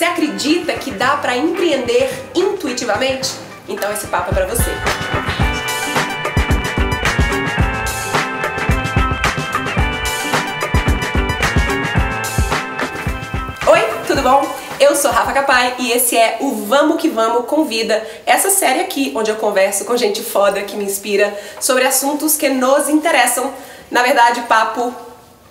Você acredita que dá para empreender intuitivamente? Então esse papo é para você. Oi, tudo bom? Eu sou Rafa Capai e esse é o Vamos Que Vamos Convida, essa série aqui onde eu converso com gente foda que me inspira sobre assuntos que nos interessam. Na verdade, papo...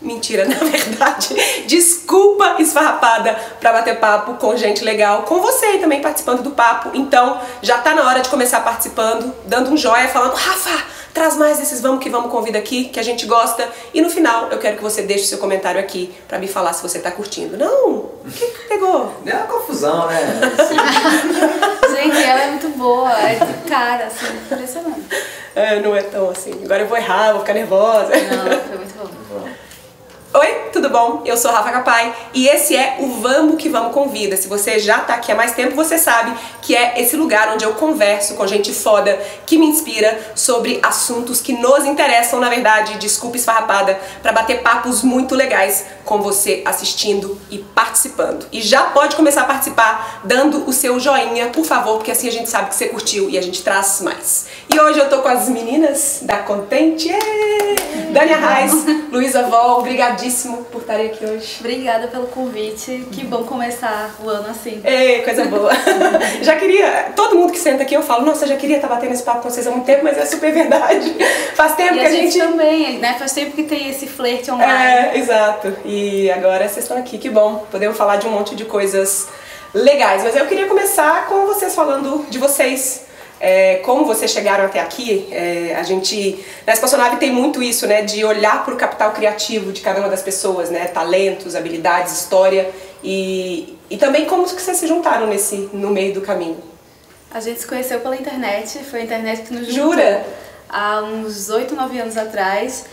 Mentira, na verdade, desculpa esfarrapada pra bater papo com gente legal, com você também participando do papo. Então, já tá na hora de começar participando, dando um joia, falando, Rafa, traz mais desses Vamos Que Vamos Convida aqui, que a gente gosta. E no final, eu quero que você deixe o seu comentário aqui pra me falar se você tá curtindo. Não, o que que pegou? Deu uma confusão, né? Gente, ela é muito boa, é de cara, assim, impressionante. É, não é tão assim. Agora eu vou errar, vou ficar nervosa. Não, foi muito bom. Oi, tudo bom? Eu sou Rafa Capai e esse é o Vamos Que Vamos Convida. Se você já tá aqui há mais tempo, você sabe que é esse lugar onde eu converso com gente foda que me inspira sobre assuntos que nos interessam, na verdade, desculpa esfarrapada, pra bater papos muito legais com você assistindo e participando. E já pode começar a participar dando o seu joinha, por favor, porque assim a gente sabe que você curtiu e a gente traz mais. E hoje eu tô com as meninas da Contente, Dânia Reis, Luiza Vol, obrigada por estarem aqui hoje. Obrigada pelo convite, que bom começar o ano assim. Ei, coisa boa. Já queria, todo mundo que senta aqui eu falo, nossa, já queria estar batendo esse papo com vocês há muito tempo, mas é super verdade. Faz tempo e que a gente também, né? Faz tempo que tem esse flerte online. É, exato. E agora vocês estão aqui, que bom. Podemos falar de um monte de coisas legais, mas eu queria começar com vocês falando de vocês. Como vocês chegaram até aqui, a gente, na Espaçonave tem muito isso, né, de olhar para o capital criativo de cada uma das pessoas, né, talentos, habilidades, história e também como que vocês se juntaram no meio do caminho. A gente se conheceu pela internet, foi a internet que nos juntou. Jura? Há uns 8, 9 anos atrás.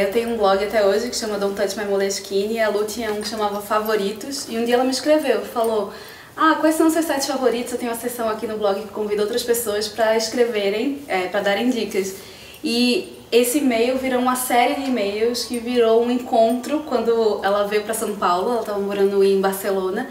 Eu tenho um blog até hoje que chama Don't Touch My Moleskine e a Lu tinha um que chamava Favoritos e um dia ela me escreveu, falou... Ah, quais são os seus sites favoritos? Eu tenho uma sessão aqui no blog que convido outras pessoas para escreverem, para darem dicas. E esse e-mail virou uma série de e-mails que virou um encontro quando ela veio para São Paulo, ela estava morando em Barcelona,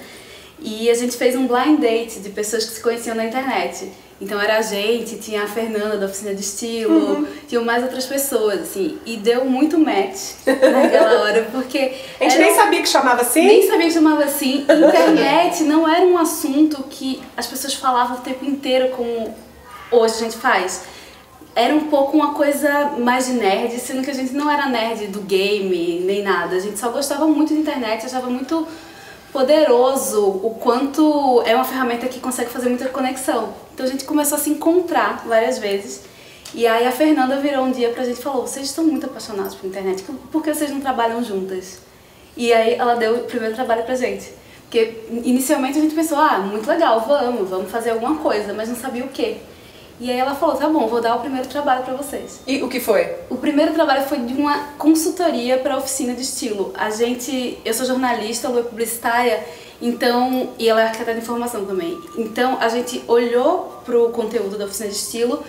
e a gente fez um blind date de pessoas que se conheciam na internet. Então era a gente, tinha a Fernanda da Oficina de Estilo, tinha mais outras pessoas, assim, e deu muito match naquela hora, porque... A gente nem sabia que chamava assim? Nem sabia que chamava assim. Internet não era um assunto que as pessoas falavam o tempo inteiro como hoje a gente faz. Era um pouco uma coisa mais de nerd, sendo que a gente não era nerd do game, nem nada. A gente só gostava muito de internet, achava muito poderoso o quanto é uma ferramenta que consegue fazer muita conexão. Então a gente começou a se encontrar várias vezes e aí a Fernanda virou um dia pra gente e falou, vocês estão muito apaixonados por internet, por que vocês não trabalham juntas? E aí ela deu o primeiro trabalho pra gente, porque inicialmente a gente pensou, ah, muito legal, vamos fazer alguma coisa, mas não sabia o quê. E aí ela falou, tá bom, vou dar o primeiro trabalho pra vocês. E o que foi? O primeiro trabalho foi de uma consultoria pra Oficina de Estilo. Eu sou jornalista, ela é publicitária, então, e ela é arquiteta de informação também. Então a gente olhou pro conteúdo da Oficina de Estilo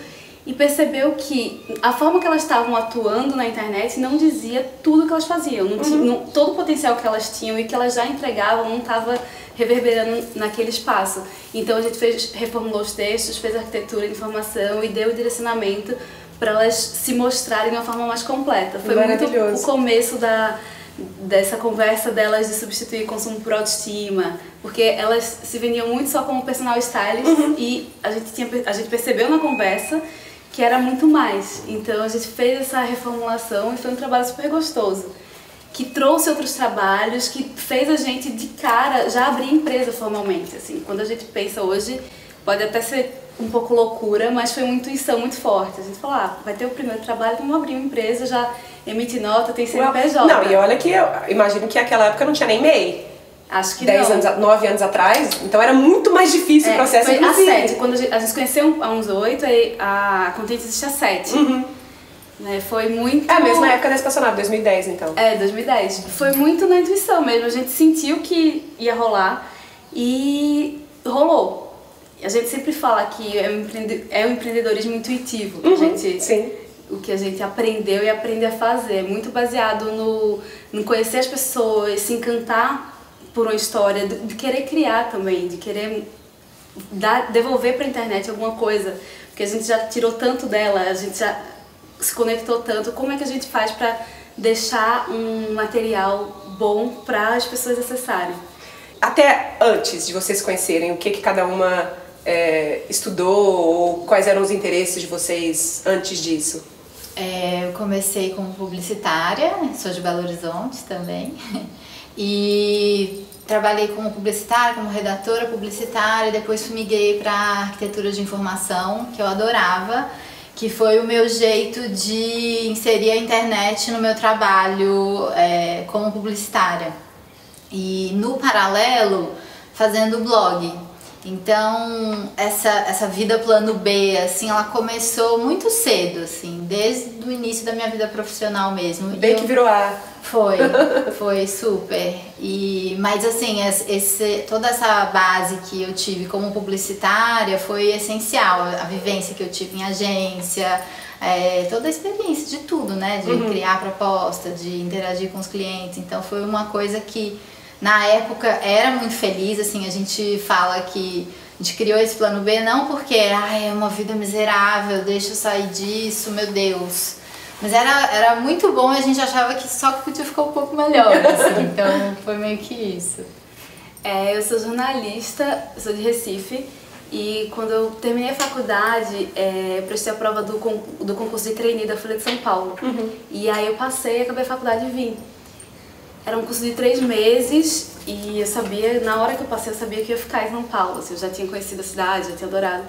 e percebeu que a forma que elas estavam atuando na internet não dizia tudo que elas faziam. Não tinha, todo o potencial que elas tinham e que elas já entregavam não estava reverberando naquele espaço. Então a gente reformulou os textos, fez arquitetura de informação e deu o direcionamento para elas se mostrarem de uma forma mais completa. Foi muito o começo dessa conversa delas de substituir consumo por autoestima, porque elas se vendiam muito só como personal stylist e a gente percebeu na conversa que era muito mais. Então a gente fez essa reformulação e foi um trabalho super gostoso, que trouxe outros trabalhos, que fez a gente de cara já abrir empresa formalmente, assim. Quando a gente pensa hoje, pode até ser um pouco loucura, mas foi uma intuição muito forte. A gente falou, ah, vai ter o primeiro trabalho, vamos abrir uma empresa, já emite nota, tem CNPJ. Não, e olha que eu imagino que naquela época não tinha nem MEI. Acho que 9 anos atrás, então era muito mais difícil o processo. Foi a 7, quando a gente conheceu há uns 8, aí a Contente existe a 7. Foi muito... É a mesma época da Espaçonave, 2010 então. 2010. Foi muito na intuição mesmo, a gente sentiu que ia rolar e rolou. A gente sempre fala que é um empreendedorismo intuitivo, sim. O que a gente aprendeu e aprende a fazer, muito baseado no conhecer as pessoas, se encantar por uma história, de querer criar também, de querer devolver para a internet alguma coisa, porque a gente já tirou tanto dela, a gente já se conectou tanto. Como é que a gente faz para deixar um material bom para as pessoas acessarem? Até antes de vocês conhecerem, o que que cada uma estudou ou quais eram os interesses de vocês antes disso? Eu comecei como publicitária, sou de Belo Horizonte também, e trabalhei como publicitária, como redatora publicitária, depois migrei para arquitetura de informação, que eu adorava, que foi o meu jeito de inserir a internet no meu trabalho como publicitária. E no paralelo, fazendo blog. Então, essa vida plano B, assim, ela começou muito cedo, assim, desde o início da minha vida profissional mesmo. Bem que virou A. Foi super. Mas, assim, toda essa base que eu tive como publicitária foi essencial. A vivência que eu tive em agência, toda a experiência de tudo, né? De criar proposta, de interagir com os clientes. Então, foi uma coisa que... Na época era muito feliz, assim, a gente fala que a gente criou esse plano B não porque é uma vida miserável, deixa eu sair disso, meu Deus. Mas era muito bom e a gente achava que só que podia ficar um pouco melhor, assim, então foi meio que isso. Eu sou jornalista, sou de Recife e quando eu terminei a faculdade, prestei a prova do concurso de trainee da Folha de São Paulo. E aí eu passei, acabei a faculdade e vim. Era um curso de 3 meses e eu sabia, na hora que eu passei, eu sabia que eu ia ficar em São Paulo, assim, eu já tinha conhecido a cidade, já tinha adorado.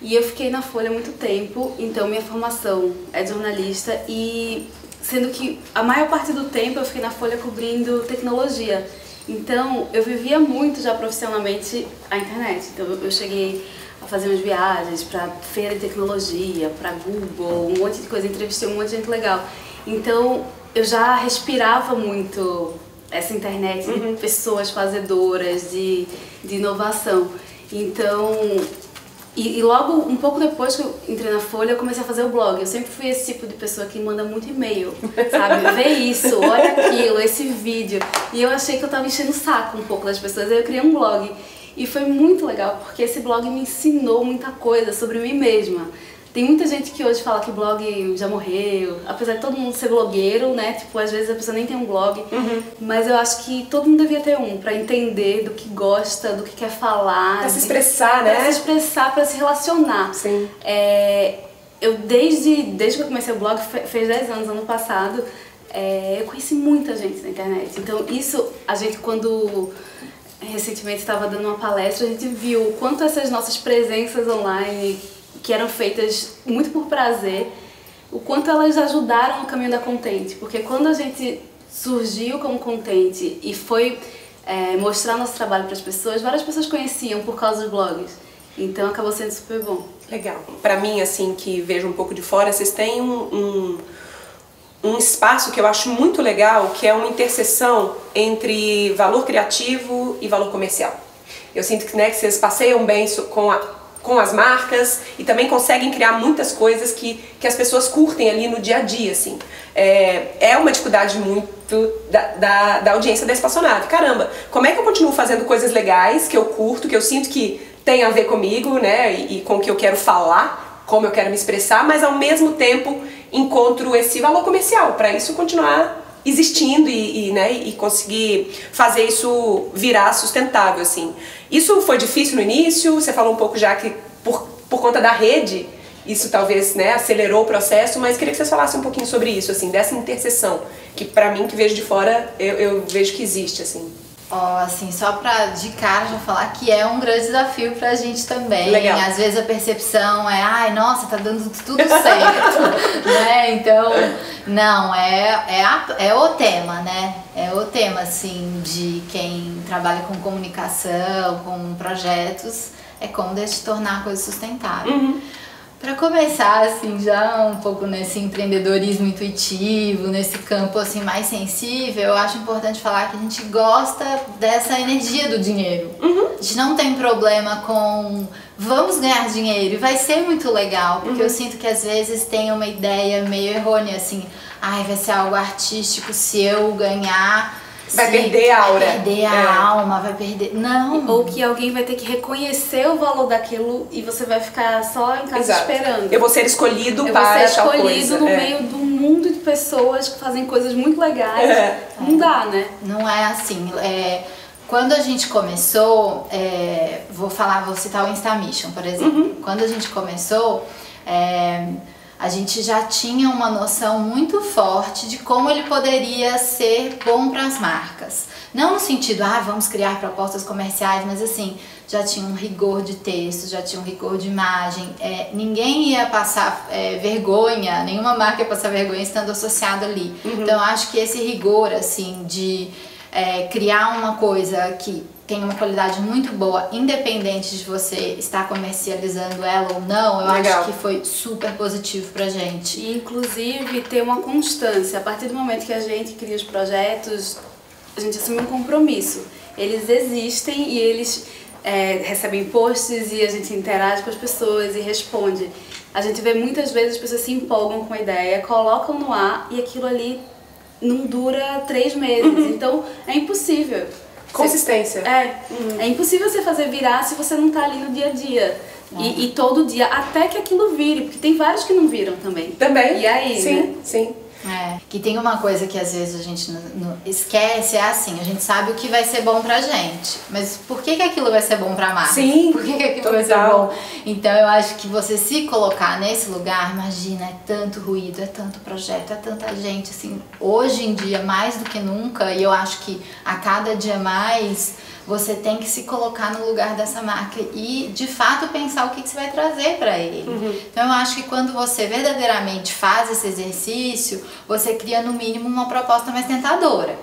E eu fiquei na Folha há muito tempo, então minha formação é de jornalista e sendo que a maior parte do tempo eu fiquei na Folha cobrindo tecnologia. Então eu vivia muito já profissionalmente a internet, então eu cheguei a fazer umas viagens para feira de tecnologia, para Google, um monte de coisa, entrevistei um monte de gente legal. Então eu já respirava muito essa internet de pessoas fazedoras, de inovação. Então, e logo um pouco depois que eu entrei na Folha, eu comecei a fazer o blog. Eu sempre fui esse tipo de pessoa que manda muito e-mail, sabe? Vê isso, olha aquilo, esse vídeo. E eu achei que eu tava enchendo o saco um pouco das pessoas, aí eu criei um blog. E foi muito legal, porque esse blog me ensinou muita coisa sobre mim mesma. Tem muita gente que hoje fala que blog já morreu, apesar de todo mundo ser blogueiro, né? Tipo, às vezes a pessoa nem tem um blog, mas eu acho que todo mundo devia ter um, pra entender do que gosta, do que quer falar. Pra se expressar, né? Pra se expressar, pra se relacionar. Sim. Eu, desde que eu comecei o blog, fez 10 anos, ano passado, eu conheci muita gente na internet. Então isso, a gente quando... Recentemente estava dando uma palestra, a gente viu o quanto essas nossas presenças online, que eram feitas muito por prazer, o quanto elas ajudaram no caminho da Contente. Porque quando a gente surgiu como Contente e foi mostrar nosso trabalho para as pessoas, várias pessoas conheciam por causa dos blogs. Então acabou sendo super bom. Legal. Para mim, assim, que vejo um pouco de fora, vocês têm um espaço que eu acho muito legal, que é uma interseção entre valor criativo e valor comercial. Eu sinto que, né, que vocês passeiam bem com as marcas e também conseguem criar muitas coisas que as pessoas curtem ali no dia a dia, assim. É uma dificuldade muito da audiência da Espaçonave. Caramba, como é que eu continuo fazendo coisas legais, que eu curto, que eu sinto que tem a ver comigo, né, e com o que eu quero falar, como eu quero me expressar, mas ao mesmo tempo encontro esse valor comercial, para isso continuar existindo e conseguir fazer isso virar sustentável, assim. Isso foi difícil no início? Você falou um pouco já que por conta da rede, isso talvez, né, acelerou o processo, mas queria que vocês falassem um pouquinho sobre isso, assim, dessa interseção, que pra mim, que vejo de fora, eu vejo que existe, assim. Assim, só pra de cara já falar que é um grande desafio pra gente também. Legal. Às vezes a percepção é, ai, nossa, tá dando tudo certo, né? Então, não, é o tema, né? É o tema, assim, de quem trabalha com comunicação, com projetos, é como de se tornar a coisa sustentável. Pra começar, assim, já um pouco nesse empreendedorismo intuitivo, nesse campo, assim, mais sensível, eu acho importante falar que a gente gosta dessa energia do dinheiro. A gente não tem problema com vamos ganhar dinheiro e vai ser muito legal, porque eu sinto que às vezes tem uma ideia meio errônea, assim, ai, vai ser algo artístico se eu ganhar... Vai perder a aura. Vai perder a alma, vai perder... Não. Ou que alguém vai ter que reconhecer o valor daquilo e você vai ficar só em casa esperando. Eu vou ser escolhido para tal coisa. Eu vou ser escolhido no meio do mundo de pessoas que fazem coisas muito legais. Não dá, né? Não é assim. Quando a gente começou... vou citar o InstaMission, por exemplo. Uhum. Quando a gente começou... a gente já tinha uma noção muito forte de como ele poderia ser bom para as marcas. Não no sentido, vamos criar propostas comerciais, mas assim, já tinha um rigor de texto, já tinha um rigor de imagem. Ninguém ia passar vergonha, nenhuma marca ia passar vergonha estando associada ali. Uhum. Então, eu acho que esse rigor, assim, de criar uma coisa que tem uma qualidade muito boa, independente de você estar comercializando ela ou não, eu acho que foi super positivo pra gente. E, inclusive, ter uma constância. A partir do momento que a gente cria os projetos, a gente assume um compromisso. Eles existem e eles recebem posts e a gente interage com as pessoas e responde. A gente vê muitas vezes as pessoas se empolgam com a ideia, colocam no ar e aquilo ali não dura 3 meses. Então, é impossível. Consistência. É impossível você fazer virar se você não tá ali no dia a dia. E todo dia, até que aquilo vire, porque tem vários que não viram também. Também. E aí, sim. Que tem uma coisa que às vezes a gente não esquece, a gente sabe o que vai ser bom pra gente, mas por que aquilo vai ser bom pra marca? Sim. Por que aquilo vai ser bom? Então eu acho que você se colocar nesse lugar, imagina, é tanto ruído, é tanto projeto, é tanta gente, assim, hoje em dia mais do que nunca, e eu acho que a cada dia mais você tem que se colocar no lugar dessa marca e, de fato, pensar o que você vai trazer pra ele. Uhum. Então, eu acho que quando você verdadeiramente faz esse exercício, você cria, no mínimo, uma proposta mais tentadora.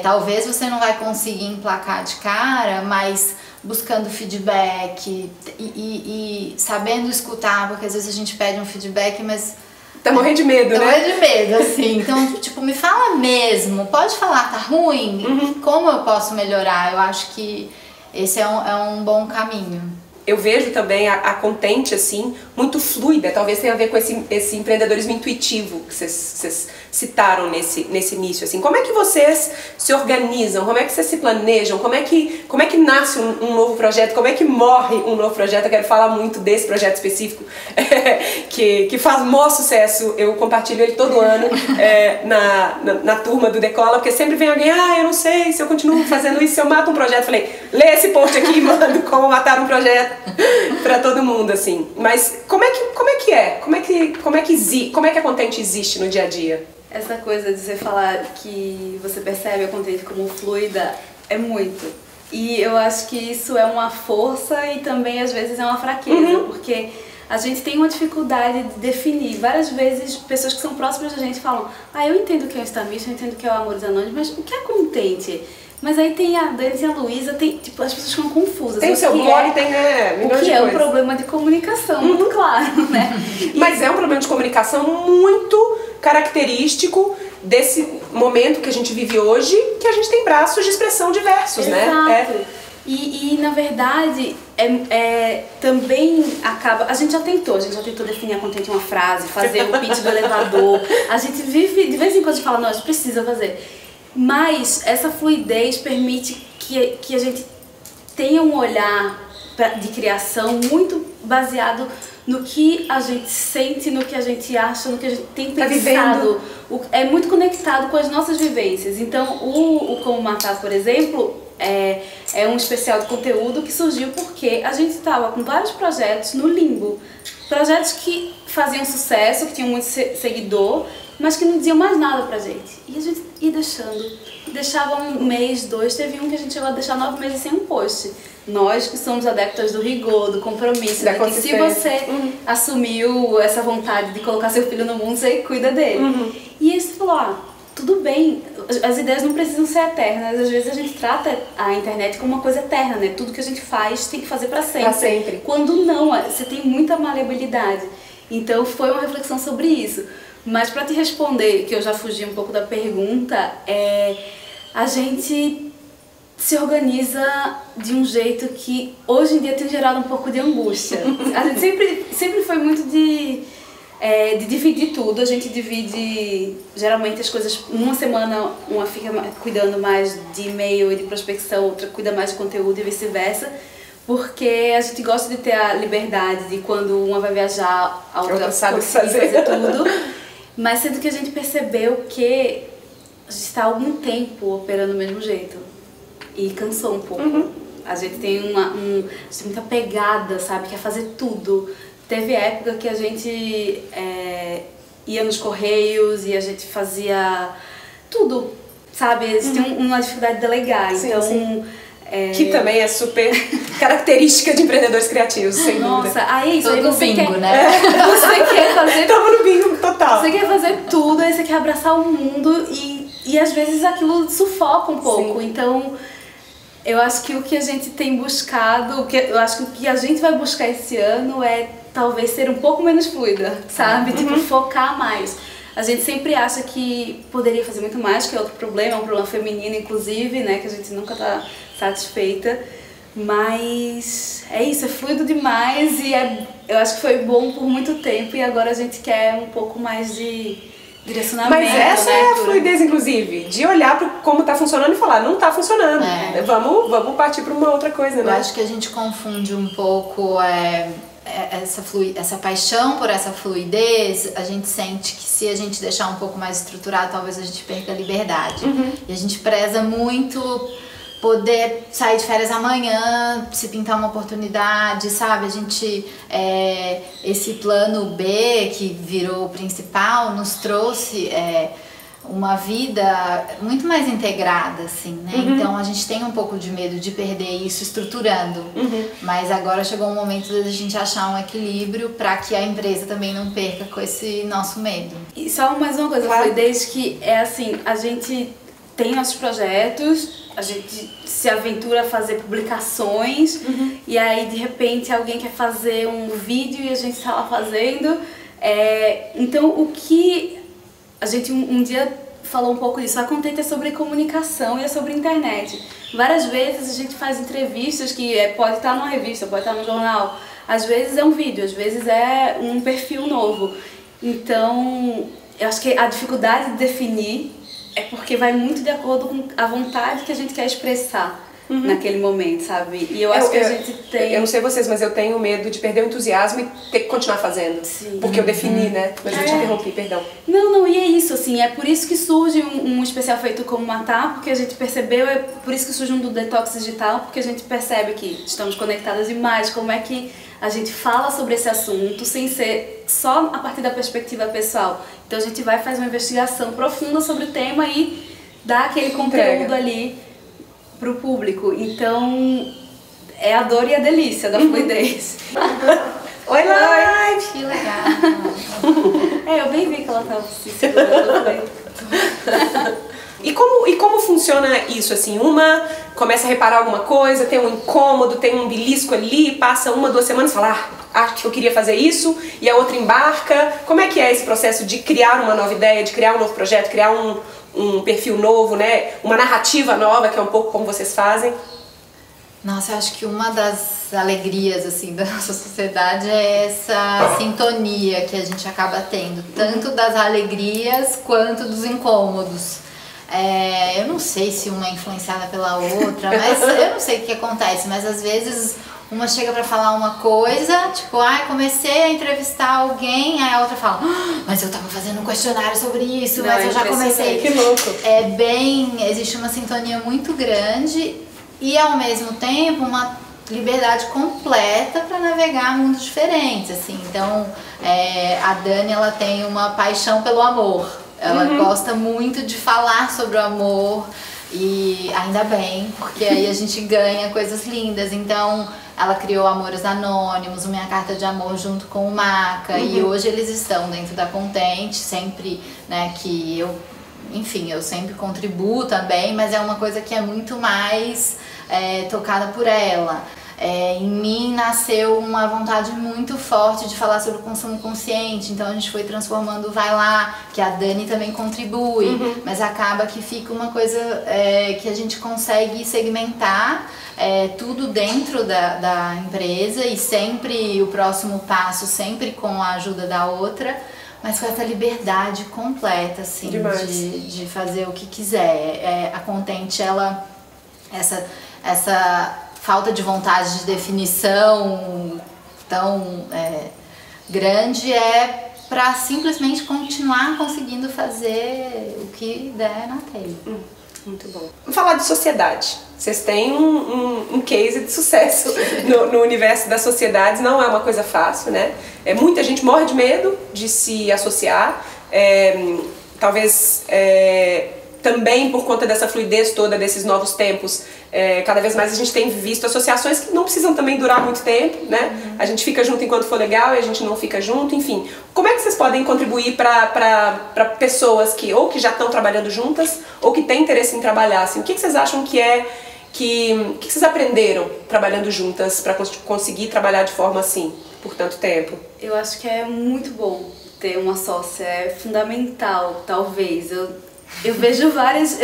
Talvez você não vai conseguir emplacar de cara, mas buscando feedback e sabendo escutar, porque às vezes a gente pede um feedback, mas... Tá morrendo de medo, né? Tá morrendo de medo, assim. Então, tipo, me fala mesmo. Pode falar, tá ruim? Uhum. Como eu posso melhorar? Eu acho que esse é um bom caminho. Eu vejo também a Contente, assim, muito fluida. Talvez tenha a ver com esse empreendedorismo intuitivo que vocês citaram nesse início, assim. Como é que vocês se organizam? Como é que vocês se planejam? Como é que nasce um novo projeto? Como é que morre um novo projeto? Eu quero falar muito desse projeto específico que faz o maior sucesso. Eu compartilho ele todo ano na turma do Decola, porque sempre vem alguém, eu não sei se eu continuo fazendo isso, se eu mato um projeto. Falei, lê esse post aqui e mando como matar um projeto. Pra todo mundo, assim. Mas como é que a Contente existe no dia a dia? Essa coisa de você falar que você percebe a Contente como fluida é muito. E eu acho que isso é uma força e também às vezes é uma fraqueza, porque a gente tem uma dificuldade de definir. Várias vezes pessoas que são próximas da gente falam: eu entendo o que é o InstaMission, eu entendo o que é o Amores Anônimos, mas o que é Contente? Mas aí tem a Dânia e a Luiza, tem, tipo, as pessoas ficam confusas. Tem o seu blog, tem, milhões de coisas. O que é um problema de comunicação, muito claro, né? Mas é um problema de comunicação muito característico desse momento que a gente vive hoje, que a gente tem braços de expressão diversos, né? Exato. E na verdade, também acaba... A gente já tentou definir a Contente uma frase, fazer o pitch do elevador. A gente vive, de vez em quando, fala, não, a gente precisa fazer. Mas essa fluidez permite que a gente tenha um olhar de criação muito baseado no que a gente sente, no que a gente acha, no que a gente tem pensado. É muito conectado com as nossas vivências. Então, o Como Matar, por exemplo, é um especial de conteúdo que surgiu porque a gente estava com vários projetos no limbo. Projetos que faziam sucesso, que tinham muito seguidor, mas que não diziam mais nada pra gente. E a gente ia deixando. Deixava um mês, 2, teve um que a gente chegou a deixar 9 meses sem um post. Nós que somos adeptas do rigor, do compromisso, da que se você assumiu essa vontade de colocar seu filho no mundo, você cuida dele. E aí você falou, tudo bem, as ideias não precisam ser eternas. Às vezes a gente trata a internet como uma coisa eterna, né? Tudo que a gente faz tem que fazer pra sempre. Quando não, você tem muita maleabilidade. Então foi uma reflexão sobre isso. Mas para te responder, que eu já fugi um pouco da pergunta, a gente se organiza de um jeito que hoje em dia tem gerado um pouco de angústia. A gente sempre foi muito de de dividir tudo. A gente divide geralmente as coisas, uma semana uma fica cuidando mais de e-mail e de prospecção, outra cuida mais de conteúdo e vice-versa, porque a gente gosta de ter a liberdade de quando uma vai viajar, a outra sabe fazer tudo. Mas sendo que a gente percebeu que a gente está há algum tempo operando do mesmo jeito e cansou um pouco. A gente tem muita pegada, sabe, quer fazer tudo. Teve época que a gente ia nos correios e a gente fazia tudo, sabe? A gente tem uma dificuldade de delegar, sim, então... Sim. Que também é super característica de empreendedores criativos, sem dúvida. Nossa, aí isso. Todo aí você bingo, quer, né? Você quer fazer... Tava no bingo total. Você quer fazer tudo, aí você quer abraçar o mundo e às vezes aquilo sufoca um pouco, sim. Então... Eu acho que o que a gente tem buscado, eu acho que o que a gente vai buscar esse ano é talvez ser um pouco menos fluida, sabe? Tipo, focar mais. A gente sempre acha que poderia fazer muito mais, que é outro problema, é um problema feminino inclusive, né? Que a gente nunca tá satisfeita. Mas é isso, é fluido demais e eu acho que foi bom por muito tempo e agora a gente quer um pouco mais de... direcionamento. Mas essa é a fluidez, inclusive, de olhar para como tá funcionando e falar, não tá funcionando, vamos partir para uma outra coisa, né? Eu acho que a gente confunde um pouco essa paixão por essa fluidez, a gente sente que se a gente deixar um pouco mais estruturado, talvez a gente perca a liberdade. E a gente preza muito poder sair de férias amanhã, se pintar uma oportunidade, sabe? A gente, esse plano B que virou o principal, nos trouxe uma vida muito mais integrada, assim, né? Então a gente tem um pouco de medo de perder isso estruturando, mas agora chegou um momento da gente achar um equilíbrio para que a empresa também não perca com esse nosso medo. E só mais uma coisa, foi desde que é assim, a gente tem nossos projetos, a gente se aventura a fazer publicações e aí de repente alguém quer fazer um vídeo e a gente está lá fazendo. Então o que a gente um dia falou um pouco disso, a Contente é sobre comunicação e é sobre internet. Várias vezes a gente faz entrevistas que pode estar numa revista, pode estar num jornal, às vezes é um vídeo, às vezes é um perfil novo. Então eu acho que a dificuldade de definir é porque vai muito de acordo com a vontade que a gente quer expressar naquele momento, sabe? E eu acho que a gente tem... Eu não sei vocês, mas eu tenho medo de perder o entusiasmo e ter que continuar fazendo. Sim. Porque eu defini, né? Mas eu te interrompi, perdão. Não, e é isso, assim, é por isso que surge um especial feito como Matar, porque a gente percebeu, é por isso que surge um do Detox Digital, porque a gente percebe que estamos conectadas demais, como é que a gente fala sobre esse assunto sem ser só a partir da perspectiva pessoal. Então a gente vai fazer uma investigação profunda sobre o tema e dá aquele conteúdo ali pro público. Então é a dor e a delícia da fluidez. Oi, live! Que legal! Eu bem vi que ela tava se segurando. E como funciona isso, assim, uma começa a reparar alguma coisa, tem um incômodo, tem um belisco ali, passa uma, 2 semanas e fala, acho que eu queria fazer isso, e a outra embarca. Como é que é esse processo de criar uma nova ideia, de criar um novo projeto, criar um perfil novo, né, uma narrativa nova, que é um pouco como vocês fazem? Nossa, eu acho que uma das alegrias, assim, da nossa sociedade é essa sintonia que a gente acaba tendo, tanto das alegrias quanto dos incômodos. Eu não sei se uma é influenciada pela outra, mas eu não sei o que acontece, mas às vezes uma chega pra falar uma coisa, tipo, comecei a entrevistar alguém, aí a outra fala, mas eu tava fazendo um questionário sobre isso, não, mas eu já comecei. Que louco! Existe uma sintonia muito grande e ao mesmo tempo uma liberdade completa para navegar mundos diferentes, assim. Então, a Dani, ela tem uma paixão pelo amor. Ela gosta muito de falar sobre o amor e ainda bem, porque aí a gente ganha coisas lindas. Então ela criou Amores Anônimos, Minha Carta de Amor junto com o Maka e hoje eles estão dentro da Contente, sempre, né, que eu sempre contribuo também, mas é uma coisa que é muito mais tocada por ela. Em mim nasceu uma vontade muito forte de falar sobre o consumo consciente, então a gente foi transformando o Vai Lá, que a Dani também contribui, mas acaba que fica uma coisa que a gente consegue segmentar tudo dentro da empresa e sempre o próximo passo, sempre com a ajuda da outra, mas com essa liberdade completa, assim, de fazer o que quiser. A Contente, ela, essa falta de vontade de definição tão grande é para simplesmente continuar conseguindo fazer o que der na telha. Muito bom. Vamos falar de sociedade. Vocês têm um case de sucesso no universo das sociedades. Não é uma coisa fácil, né? Muita gente morre de medo de se associar. Talvez... também por conta dessa fluidez toda, desses novos tempos, cada vez mais a gente tem visto associações que não precisam também durar muito tempo, né? A gente fica junto enquanto for legal e a gente não fica junto, enfim. Como é que vocês podem contribuir para pessoas que ou que já estão trabalhando juntas ou que têm interesse em trabalhar? Assim, o que vocês acham que que vocês aprenderam trabalhando juntas para conseguir trabalhar de forma assim por tanto tempo? Eu acho que é muito bom ter uma sócia, é fundamental, talvez. Eu vejo várias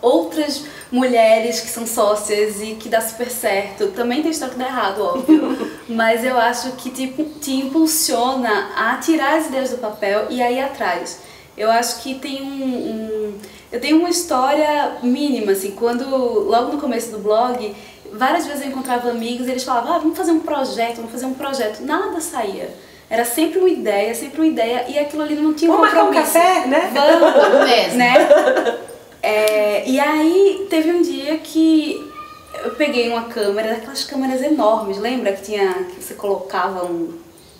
outras mulheres que são sócias e que dá super certo. Também tem história que dá errado, óbvio. Mas eu acho que te impulsiona a tirar as ideias do papel e a ir atrás. Eu acho que tem eu tenho uma história mínima, assim, logo no começo do blog, várias vezes eu encontrava amigos e eles falavam, vamos fazer um projeto. Nada saía. Era sempre uma ideia, e aquilo ali não tinha compromisso. Vamos marcar um café, né? Vamos mesmo, né? E aí teve um dia que eu peguei uma câmera, daquelas câmeras enormes, lembra que você colocava um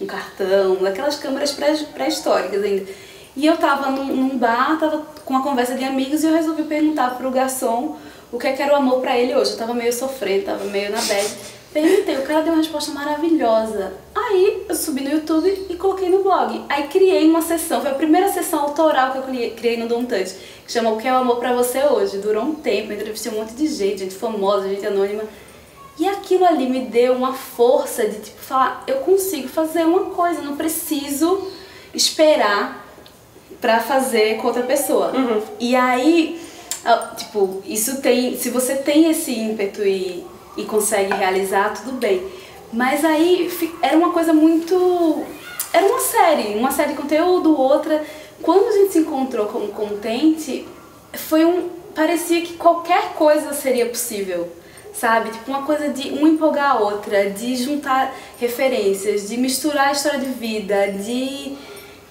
cartão, daquelas câmeras pré-históricas ainda. E eu tava num bar, tava com uma conversa de amigos e eu resolvi perguntar pro garçom o que era o amor pra ele hoje. Eu tava meio sofrendo, tava meio na bad. Perguntei, o cara deu uma resposta maravilhosa. Aí eu subi no YouTube e coloquei no blog. Aí criei uma sessão, foi a primeira sessão autoral que eu criei no Don't Touch, que chama O que é o amor pra você hoje. Durou um tempo, entrevistei um monte de gente famosa, gente anônima. E aquilo ali me deu uma força de falar, eu consigo fazer uma coisa, não preciso esperar pra fazer com outra pessoa. E aí, isso tem, se você tem esse ímpeto e consegue realizar, tudo bem. Mas aí era uma coisa muito... Era uma série de conteúdo, outra. Quando a gente se encontrou como Contente, parecia que qualquer coisa seria possível, sabe? Uma coisa de um empolgar a outra, de juntar referências, de misturar a história de vida, de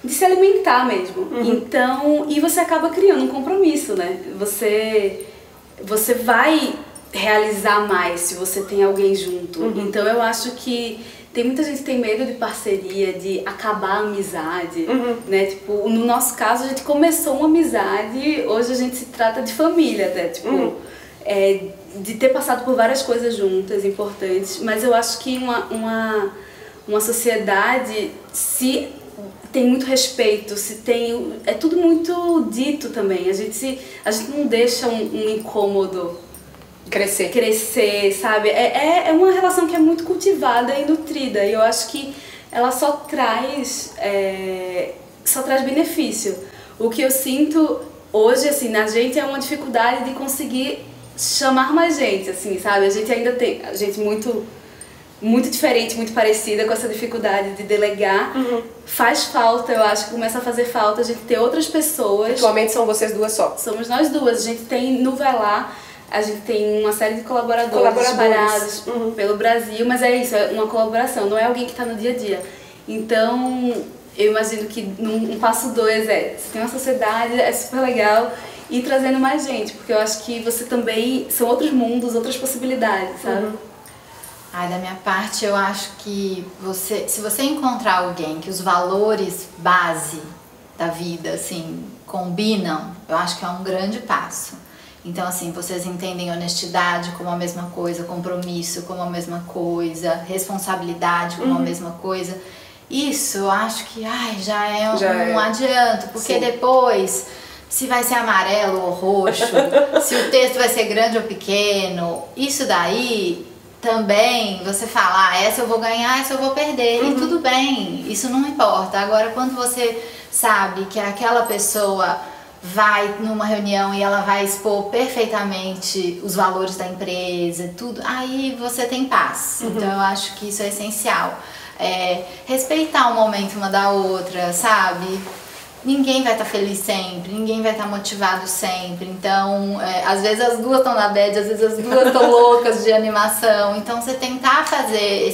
se alimentar mesmo. Então, e você acaba criando um compromisso, né? Você vai realizar mais se você tem alguém junto. Então eu acho que tem muita gente que tem medo de parceria, de acabar a amizade, né? No nosso caso a gente começou uma amizade, hoje a gente se trata de família até, de ter passado por várias coisas juntas, importantes, mas eu acho que uma sociedade se tem muito respeito, é tudo muito dito também, a gente não deixa um incômodo crescer, sabe? É uma relação que é muito cultivada e nutrida, e eu acho que ela só traz benefício. O que eu sinto hoje, assim, na gente é uma dificuldade de conseguir chamar mais gente, assim, sabe? A gente ainda tem gente muito, muito diferente, muito parecida, com essa dificuldade de delegar. Faz falta, eu acho que começa a fazer falta a gente ter outras pessoas. Atualmente são vocês duas só? Somos nós duas. A gente tem no Vai Lá, a gente tem uma série de colaboradores espalhados pelo Brasil, mas é isso, é uma colaboração, não é alguém que está no dia a dia. Então, eu imagino que um passo 2 você tem uma sociedade, é super legal, e trazendo mais gente, porque eu acho que você também, são outros mundos, outras possibilidades, sabe? Da minha parte, eu acho que se você encontrar alguém que os valores base da vida, assim, combinam, eu acho que é um grande passo. Então, assim, vocês entendem honestidade como a mesma coisa, compromisso como a mesma coisa, responsabilidade como a mesma coisa. Isso, eu acho que já é um adianto, porque depois, se vai ser amarelo ou roxo, se o texto vai ser grande ou pequeno, isso daí também você falar, ah, essa eu vou ganhar, essa eu vou perder, e tudo bem, isso não importa. Agora, quando você sabe que aquela pessoa vai numa reunião e ela vai expor perfeitamente os valores da empresa, tudo, aí você tem paz. Então eu acho que isso é essencial. É, respeitar o momento uma da outra, sabe? Ninguém vai estar feliz sempre, ninguém vai estar motivado sempre. Então, às vezes as duas estão na bad, às vezes as duas estão loucas de animação. Então, você tentar fazer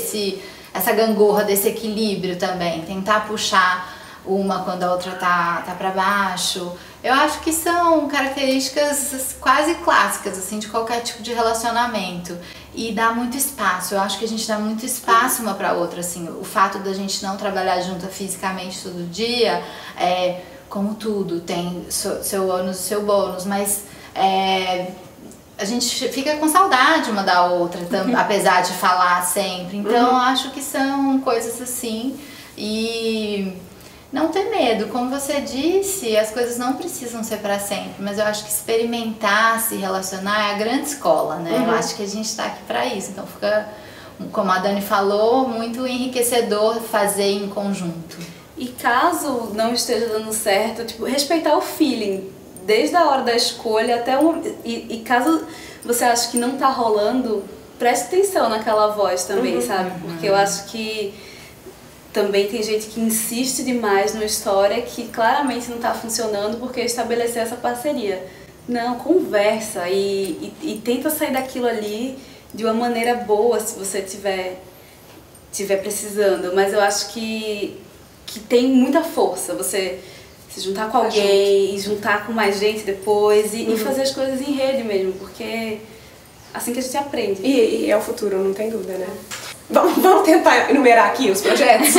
essa gangorra desse equilíbrio também, tentar puxar uma quando a outra tá para baixo. Eu acho que são características quase clássicas, assim, de qualquer tipo de relacionamento. E dá muito espaço, eu acho que a gente dá muito espaço uma pra outra, assim. O fato da gente não trabalhar junto fisicamente todo dia, como tudo, tem seu ônus e seu bônus, mas a gente fica com saudade uma da outra, apesar de falar sempre. Então, eu acho que são coisas assim, e... não ter medo, como você disse, as coisas não precisam ser para sempre, mas eu acho que experimentar, se relacionar é a grande escola, né? Eu acho que a gente está aqui para isso, então fica, como a Dani falou, muito enriquecedor fazer em conjunto. E caso não esteja dando certo, tipo, respeitar o feeling, desde a hora da escolha até o... E caso você ache que não tá rolando, preste atenção naquela voz também, sabe? Porque eu acho que... também tem gente que insiste demais numa história que claramente não está funcionando porque estabeleceu essa parceria. Não, conversa e tenta sair daquilo ali de uma maneira boa se você tiver precisando. Mas eu acho que tem muita força você se juntar com alguém e juntar com mais gente depois e fazer as coisas em rede mesmo, porque assim que a gente aprende. E é o futuro, não tem dúvida, né? Vamos tentar enumerar aqui os projetos?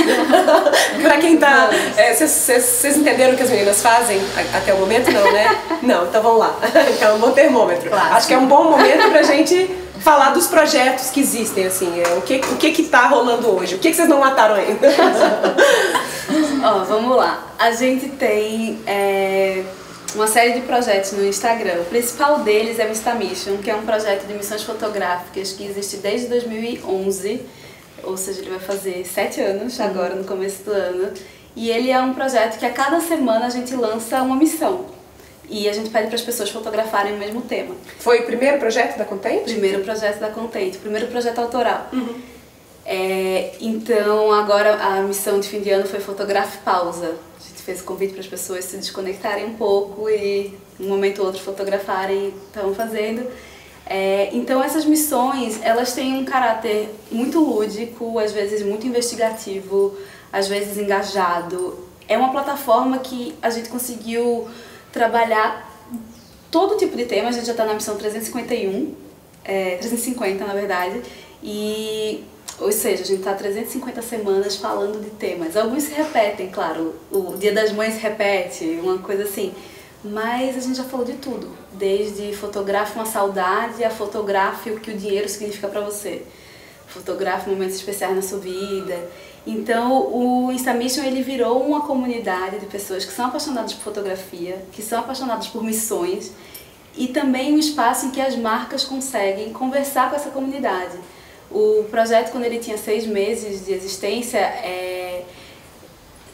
Pra quem tá... Vocês entenderam o que as meninas fazem? Até o momento não, né? Não, então vamos lá. Então é um bom termômetro. Claro. Acho que é um bom momento pra gente falar dos projetos que existem, assim. O que tá rolando hoje? O que vocês não mataram ainda? Ó, vamos lá. A gente tem uma série de projetos no Instagram. O principal deles é o InstaMission, que é um projeto de missões fotográficas que existe desde 2011, ou seja, ele vai fazer 7 anos agora, no começo do ano. E ele é um projeto que a cada semana a gente lança uma missão. E a gente pede para as pessoas fotografarem o mesmo tema. Foi o primeiro projeto da Contente? Primeiro projeto da Contente, primeiro projeto autoral. Então, agora a missão de fim de ano foi Fotografe Pausa. Fez o convite para as pessoas se desconectarem um pouco e um momento ou outro fotografarem, estão fazendo. Então essas missões, elas têm um caráter muito lúdico, às vezes muito investigativo, às vezes engajado. É uma plataforma que a gente conseguiu trabalhar todo tipo de tema, a gente já está na missão 350 na verdade, e... ou seja, a gente está 350 semanas falando de temas. Alguns se repetem, claro, o Dia das Mães repete, uma coisa assim. Mas a gente já falou de tudo, desde fotografe uma saudade a fotografe o que o dinheiro significa para você. Fotografe momentos especiais na sua vida. Então o InstaMission, ele virou uma comunidade de pessoas que são apaixonadas por fotografia, que são apaixonadas por missões e também um espaço em que as marcas conseguem conversar com essa comunidade. O projeto, quando ele tinha 6 meses de existência,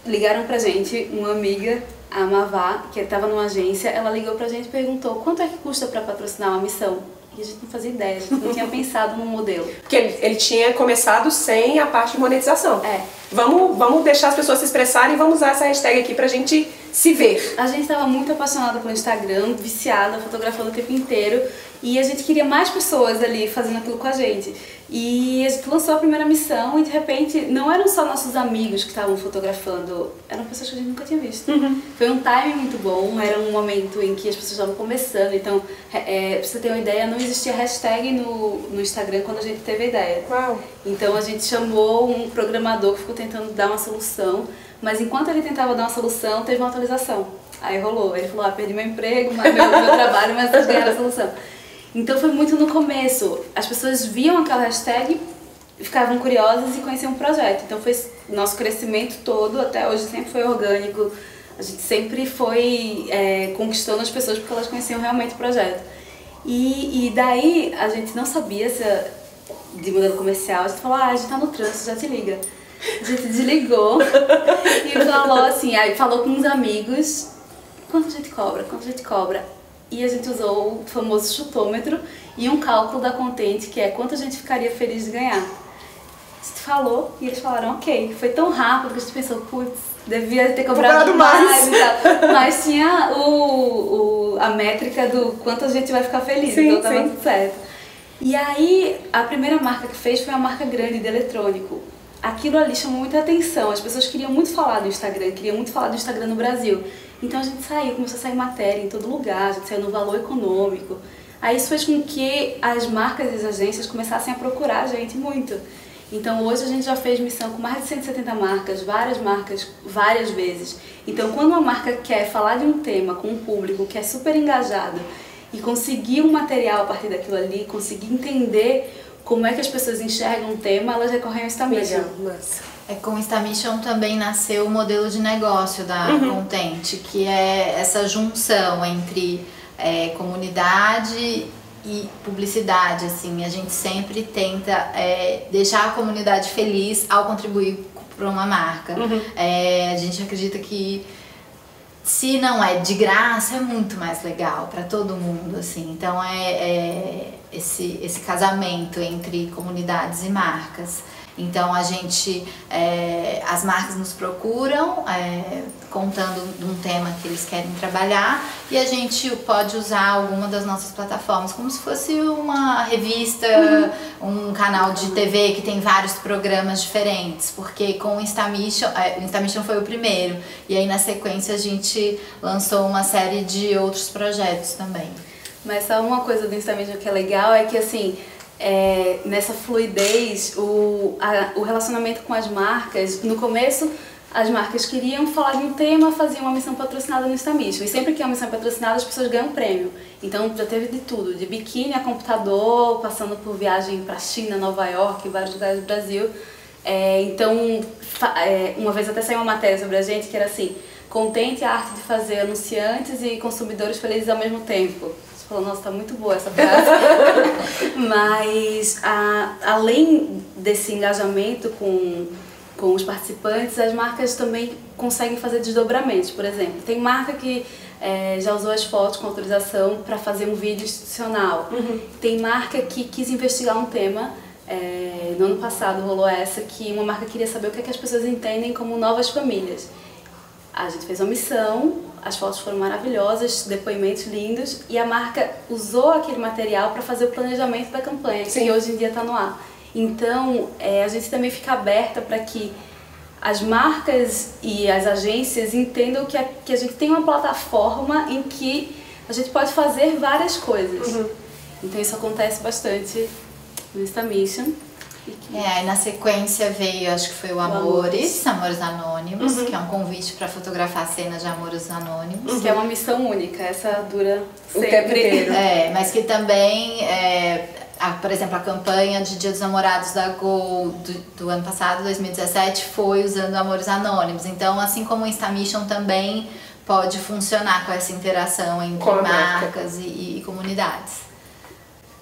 ligaram pra gente, uma amiga, a Mavá, que estava numa agência, ela ligou pra gente e perguntou quanto é que custa pra patrocinar uma missão. E a gente não fazia ideia, a gente não tinha pensado num modelo. Porque ele tinha começado sem a parte de monetização. Vamos deixar as pessoas se expressarem e vamos usar essa hashtag aqui pra gente se ver. A gente estava muito apaixonada pelo Instagram, viciada, fotografando o tempo inteiro. E a gente queria mais pessoas ali fazendo aquilo com a gente. E a gente lançou a primeira missão e de repente não eram só nossos amigos que estavam fotografando, eram pessoas que a gente nunca tinha visto. Foi um timing muito bom, era um momento em que as pessoas estavam começando. Então, pra você ter uma ideia, não existia hashtag no Instagram quando a gente teve a ideia. Uau. Então a gente chamou um programador que ficou tentando dar uma solução, mas enquanto ele tentava dar uma solução, teve uma atualização. Aí rolou, ele falou, perdi meu emprego, meu trabalho, mas eles ganharam a solução. Então foi muito no começo, as pessoas viam aquela hashtag, ficavam curiosas e conheciam o projeto. Então foi nosso crescimento todo, até hoje sempre foi orgânico, a gente sempre foi conquistando as pessoas porque elas conheciam realmente o projeto. E daí a gente não sabia se de modelo comercial, a gente falou, ah, a gente tá no trânsito, já te liga. A gente desligou e falou assim, aí falou com uns amigos, quanto a gente cobra, quanto a gente cobra. E a gente usou o famoso chutômetro e um cálculo da Contente, que é quanto a gente ficaria feliz de ganhar. A gente falou e eles falaram, ok, foi tão rápido que a gente pensou, putz, devia ter cobrado mais e tal. Mas tinha a métrica do quanto a gente vai ficar feliz, sim, então tava tudo certo. E aí, a primeira marca que fez foi uma marca grande de eletrônico. Aquilo ali chamou muita atenção, as pessoas queriam muito falar do Instagram, queriam muito falar do Instagram no Brasil. Então a gente saiu, começou a sair matéria em todo lugar, a gente saiu no Valor Econômico. Aí isso fez com que as marcas e as agências começassem a procurar a gente muito. Então hoje a gente já fez missão com mais de 170 marcas, várias vezes. Então quando uma marca quer falar de um tema com um público que é super engajado, e conseguir um material a partir daquilo ali, conseguir entender como é que as pessoas enxergam um tema, elas recorrem ao InstaMission. Com o InstaMission também nasceu o modelo de negócio da Contente, que é essa junção entre comunidade e publicidade. Assim, a gente sempre tenta deixar a comunidade feliz ao contribuir para uma marca. A gente acredita que se não é de graça, é muito mais legal para todo mundo, assim. Então esse casamento entre comunidades e marcas. Então a gente, as marcas nos procuram contando de um tema que eles querem trabalhar e a gente pode usar alguma das nossas plataformas, como se fosse uma revista, um canal de TV que tem vários programas diferentes, porque com o InstaMission foi o primeiro e aí na sequência a gente lançou uma série de outros projetos também. Mas só uma coisa do InstaMission que é legal é que assim, nessa fluidez, o relacionamento com as marcas, no começo as marcas queriam falar de um tema, faziam uma missão patrocinada no InstaMission e sempre que é uma missão patrocinada as pessoas ganham um prêmio, então já teve de tudo, de biquíni a computador, passando por viagem para China, Nova York, vários lugares do Brasil. Então uma vez até saiu uma matéria sobre a gente que era assim, Contente a arte de fazer anunciantes e consumidores felizes ao mesmo tempo. Falou, nossa, tá muito boa essa frase. Mas além desse engajamento com os participantes, as marcas também conseguem fazer desdobramentos. Por exemplo, tem marca que já usou as fotos com autorização para fazer um vídeo institucional. Tem marca que quis investigar um tema. No ano passado rolou essa, que uma marca queria saber o que as pessoas entendem como novas famílias. A gente fez uma missão, as fotos foram maravilhosas, depoimentos lindos, e a marca usou aquele material para fazer o planejamento da campanha, que hoje em dia está no ar. Então, a gente também fica aberta para que as marcas e as agências entendam que a gente tem uma plataforma em que a gente pode fazer várias coisas. Então isso acontece bastante no InstaMission. Aí na sequência veio, acho que foi o Amores Anônimos, que é um convite para fotografar cenas de Amores Anônimos. Que é uma missão única, essa dura sempre. O tempo inteiro. Mas que também, por exemplo, a campanha de Dia dos Namorados da GOL do ano passado, 2017, foi usando Amores Anônimos. Então, assim como o InstaMission também pode funcionar com essa interação entre marcas e comunidades.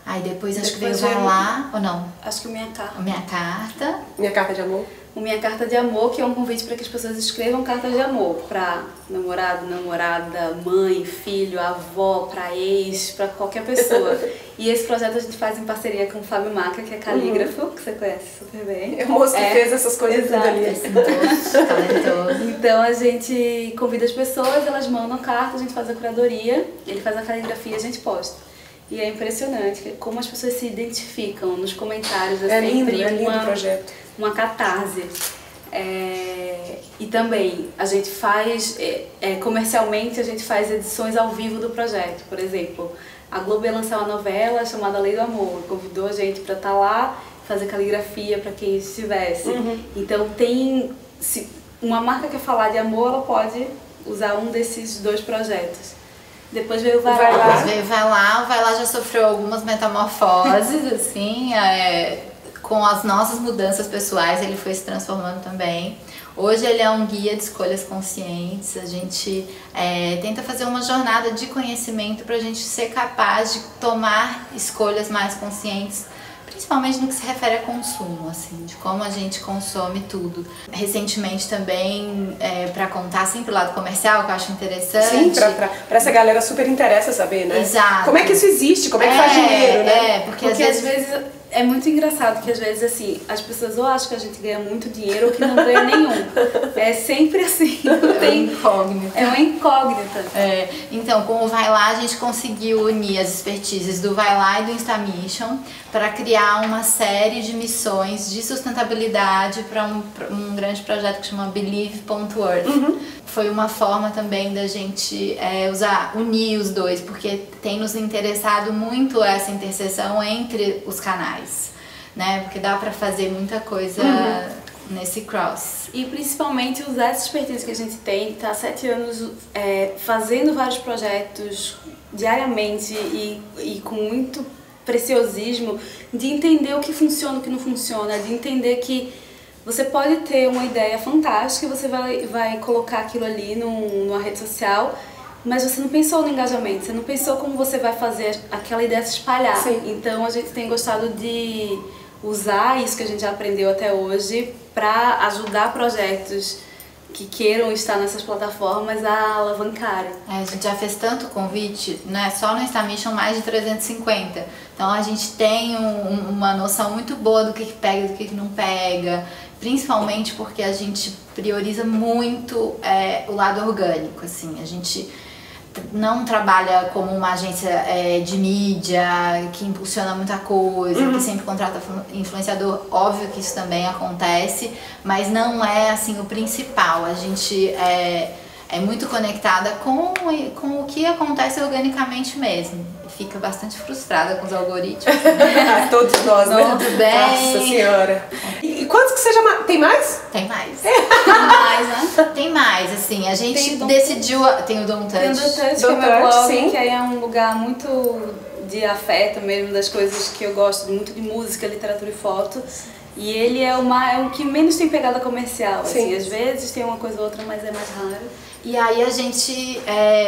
Aí depois acho que veio Vai Lá, ou não? Acho que o Minha Carta. Minha Carta de Amor. O Minha Carta de Amor, que é um convite para que as pessoas escrevam cartas de amor para namorado, namorada, mãe, filho, avó, para ex, para qualquer pessoa. E esse projeto a gente faz em parceria com o Fábio Maca, que é calígrafo, que você conhece super bem. É o moço que fez essas coisas tudo ali. Talentoso. Então a gente convida as pessoas, elas mandam carta, a gente faz a curadoria, ele faz a caligrafia e a gente posta. E é impressionante como as pessoas se identificam nos comentários, assim, é lindo o projeto. Uma catarse. E também a gente faz, comercialmente a gente faz edições ao vivo do projeto. Por exemplo, a Globo ia lançar uma novela chamada Lei do Amor, convidou a gente para estar lá, fazer caligrafia para quem estivesse. Então se uma marca quer falar de amor, ela pode usar um desses dois projetos. Depois veio o Vai Lá. O Vai Lá já sofreu algumas metamorfoses, assim, com as nossas mudanças pessoais ele foi se transformando também. Hoje ele é um guia de escolhas conscientes, a gente tenta fazer uma jornada de conhecimento para a gente ser capaz de tomar escolhas mais conscientes, principalmente no que se refere a consumo, assim, de como a gente consome tudo. Recentemente também, pra contar sempre o lado comercial, que eu acho interessante. Sim, pra essa galera super interessa saber, né? Exato. Como é que isso existe, como é que faz dinheiro, né? Porque às vezes... É muito engraçado que às vezes assim, as pessoas ou acham que a gente ganha muito dinheiro ou que não ganha nenhum. É sempre assim. É uma incógnita. É. Então, com o Vai Lá, a gente conseguiu unir as expertises do Vai Lá e do InstaMission para criar uma série de missões de sustentabilidade para um grande projeto que chama Believe.org. Uhum. Foi uma forma também da gente unir os dois, porque tem nos interessado muito essa interseção entre os canais, né? Porque dá para fazer muita coisa nesse cross. E principalmente usar essa expertise que a gente tem, tá 7 anos fazendo vários projetos diariamente e com muito preciosismo, de entender o que funciona, o que não funciona, de entender que você pode ter uma ideia fantástica e você vai colocar aquilo ali numa rede social, mas você não pensou no engajamento, você não pensou como você vai fazer aquela ideia se espalhar. Sim. Então a gente tem gostado de usar isso que a gente já aprendeu até hoje para ajudar projetos que queiram estar nessas plataformas a alavancarem. A gente já fez tanto convite, né? Só no InstaMission mais de 350. Então a gente tem uma noção muito boa do que pega e do que não pega, principalmente porque a gente prioriza muito o lado orgânico, assim. A gente não trabalha como uma agência de mídia que impulsiona muita coisa, que sempre contrata influenciador. Óbvio que isso também acontece, mas não é assim o principal. A gente é muito conectada com o que acontece organicamente mesmo. Fica bastante frustrada com os algoritmos. Né? Todos nós, né? Tudo bem. Nossa senhora. E quantos que você já... Tem mais? Tem mais. Tem mais, assim. A gente decidiu... Tem o Don't Touch. Tem o Don't Touch, que é meu blog, sim. Que aí é um lugar muito de afeto mesmo, das coisas que eu gosto, muito de música, literatura e foto. E ele é um que menos tem pegada comercial, assim, às vezes tem uma coisa ou outra, mas é mais raro. E aí a gente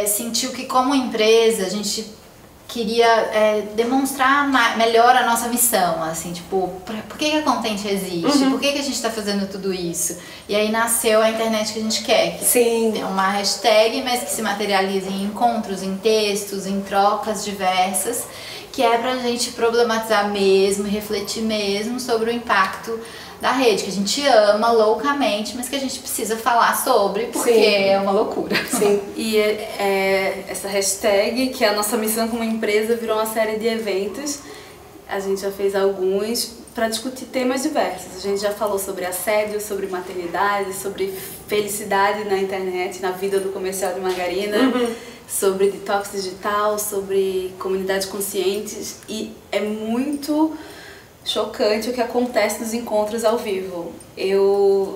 sentiu que como empresa, a gente queria demonstrar melhor a nossa missão, assim, tipo, por que a Contente existe? Por que a gente está fazendo tudo isso? E aí nasceu a Internet que a gente quer, que é uma hashtag, mas que se materializa em encontros, em textos, em trocas diversas, que é pra gente problematizar mesmo, refletir mesmo sobre o impacto da rede, que a gente ama loucamente, mas que a gente precisa falar sobre, porque é uma loucura. Sim. E essa hashtag, que é a nossa missão como empresa, virou uma série de eventos. A gente já fez alguns para discutir temas diversos. A gente já falou sobre assédio, sobre maternidade, sobre felicidade na internet, na vida do comercial de margarina, sobre detox digital, sobre comunidades conscientes, e é muito chocante o que acontece nos encontros ao vivo.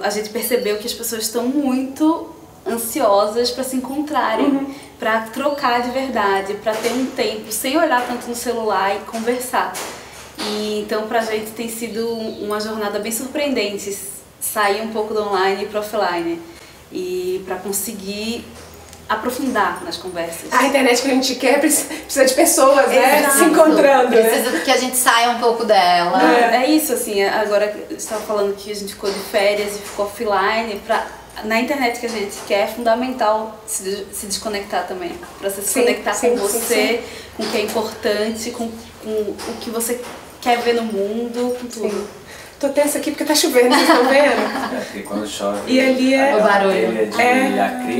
A gente percebeu que as pessoas estão muito ansiosas para se encontrarem, para trocar de verdade, para ter um tempo sem olhar tanto no celular e conversar. E então pra gente tem sido uma jornada bem surpreendente sair um pouco do online e pro offline e pra conseguir aprofundar nas conversas. A internet que a gente quer precisa de pessoas, né? Exato. Se encontrando, precisa que a gente saia um pouco dela. É isso, assim, agora eu estava falando que a gente ficou de férias e ficou offline, na internet que a gente quer é fundamental se desconectar também, pra se desconectar com você, com o que é importante, com o que você quer ver no mundo, com tudo. Sim. Tô tensa aqui porque tá chovendo, vocês estão vendo? É, porque quando chove... E ali é... O barulho.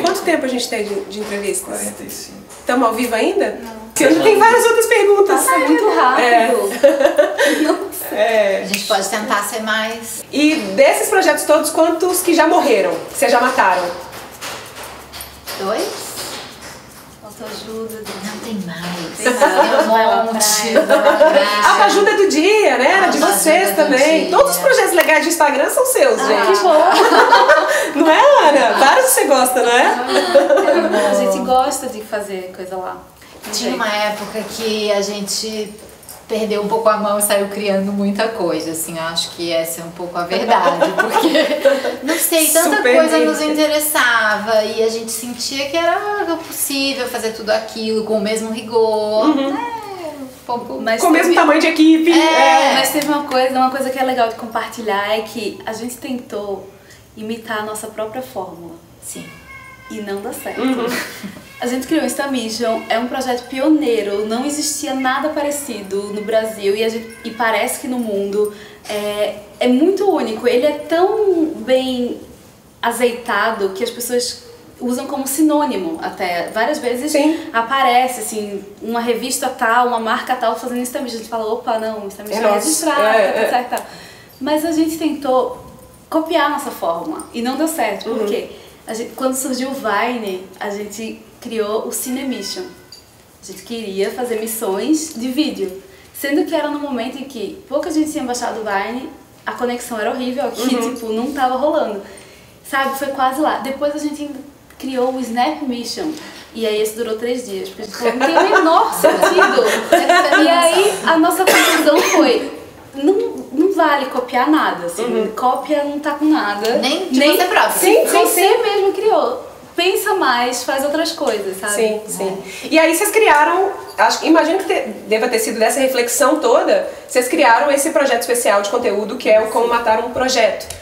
Quanto tempo a gente tem de entrevistas? 45. Estamos ao vivo ainda? Não. Tem várias outras perguntas. Passa muito rápido. A gente pode tentar ser mais... E desses projetos todos, quantos que já morreram? Que vocês já mataram? 2? Autoajuda do dia. Não tem mais. A autoajuda do dia, né? De vocês também. Todos os projetos legais de Instagram são seus, gente. Que bom. Não é, Ana? Vários que você gosta, não é? A gente gosta de fazer coisa lá. Tinha uma época que a gente perdeu um pouco a mão e saiu criando muita coisa, assim, eu acho que essa é um pouco a verdade, porque, não sei, tanta coisa nos interessava e a gente sentia que era possível fazer tudo aquilo com o mesmo rigor, né? pouco... Mas com o mesmo tamanho de equipe. Mas teve uma coisa que é legal de compartilhar, é que a gente tentou imitar a nossa própria fórmula. Sim. E não dá certo. Uhum. A gente criou o InstaMission, é um projeto pioneiro, não existia nada parecido no Brasil e parece que no mundo. É muito único, ele é tão bem azeitado que as pessoas usam como sinônimo até. Várias vezes aparece assim, uma revista tal, uma marca tal fazendo InstaMission. A gente fala, opa, não, InstaMission é registrado, tal. Mas a gente tentou copiar a nossa forma e não deu certo, por quê? Quando surgiu o Vine, a gente criou o Cine Mission. A gente queria fazer missões de vídeo, sendo que era no momento em que pouca gente tinha baixado o Vine, a conexão era horrível aqui, tipo, não tava rolando. Sabe, foi quase lá. Depois a gente criou o Snap Mission. E aí esse durou 3 dias, porque a gente falou, não tem o menor sentido. E aí a nossa conclusão foi, não vale copiar nada, assim, cópia não tá com nada. Nem você próprio. Sim, você mesmo criou. Pensa mais, faz outras coisas, sabe? Sim. E aí vocês criaram, imagino que deva ter sido dessa reflexão toda, vocês criaram esse projeto especial de conteúdo que é o Como Matar um Projeto.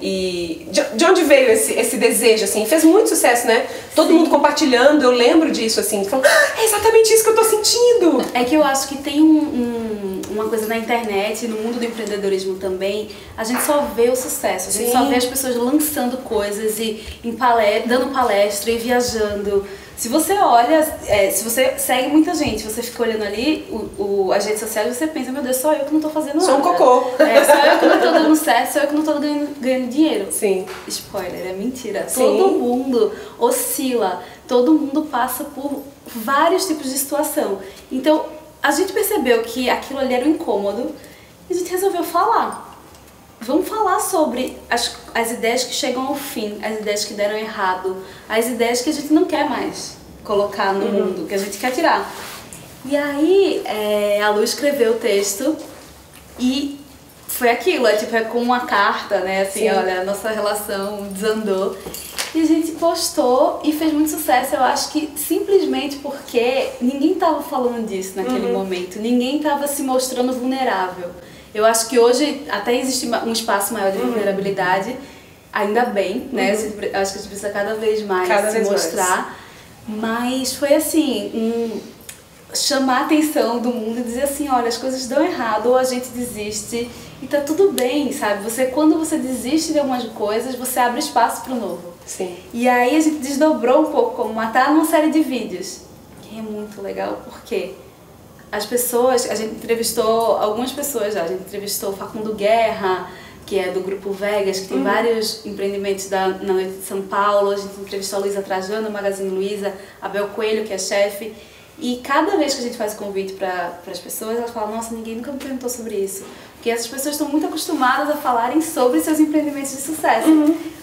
E de onde veio esse desejo, assim? Fez muito sucesso, né? Todo mundo compartilhando, eu lembro disso, assim, falando, é exatamente isso que eu tô sentindo! É que eu acho que tem uma coisa na internet, no mundo do empreendedorismo também, a gente só vê o sucesso, a gente só vê as pessoas lançando coisas e dando palestra e viajando. Se você olha, se você segue muita gente, você fica olhando ali as redes sociais, você pensa, meu Deus, só eu que não tô fazendo nada. Só um cocô. Só eu que não tô dando certo, só eu que não tô ganhando dinheiro. Sim. Spoiler, é mentira. Sim. Todo mundo oscila, todo mundo passa por vários tipos de situação. Então, a gente percebeu que aquilo ali era um incômodo e a gente resolveu falar. Vamos falar sobre as ideias que chegam ao fim, as ideias que deram errado, as ideias que a gente não quer mais colocar no mundo, que a gente quer tirar. E aí a Lu escreveu o texto e foi aquilo, é com uma carta, né, assim, olha, a nossa relação desandou. E a gente postou e fez muito sucesso, eu acho que simplesmente porque ninguém tava falando disso naquele momento, ninguém tava se mostrando vulnerável. Eu acho que hoje até existe um espaço maior de vulnerabilidade, ainda bem, né? Acho que a gente precisa cada vez mais mostrar. Mas foi assim, chamar a atenção do mundo e dizer assim, olha, as coisas dão errado, ou a gente desiste e tá tudo bem, sabe? Quando você desiste de algumas coisas, você abre espaço pro novo. Sim. E aí a gente desdobrou um pouco Como Matar numa série de vídeos, que é muito legal, por quê? As pessoas, a gente entrevistou algumas pessoas já, a gente entrevistou o Facundo Guerra, que é do Grupo Vegas, que tem vários empreendimentos na Noite de São Paulo, a gente entrevistou a Luiza Trajano, Magazine Luiza, Abel Coelho, que é chefe, e cada vez que a gente faz convite para as pessoas, elas falam, nossa, ninguém nunca me perguntou sobre isso, porque essas pessoas estão muito acostumadas a falarem sobre seus empreendimentos de sucesso.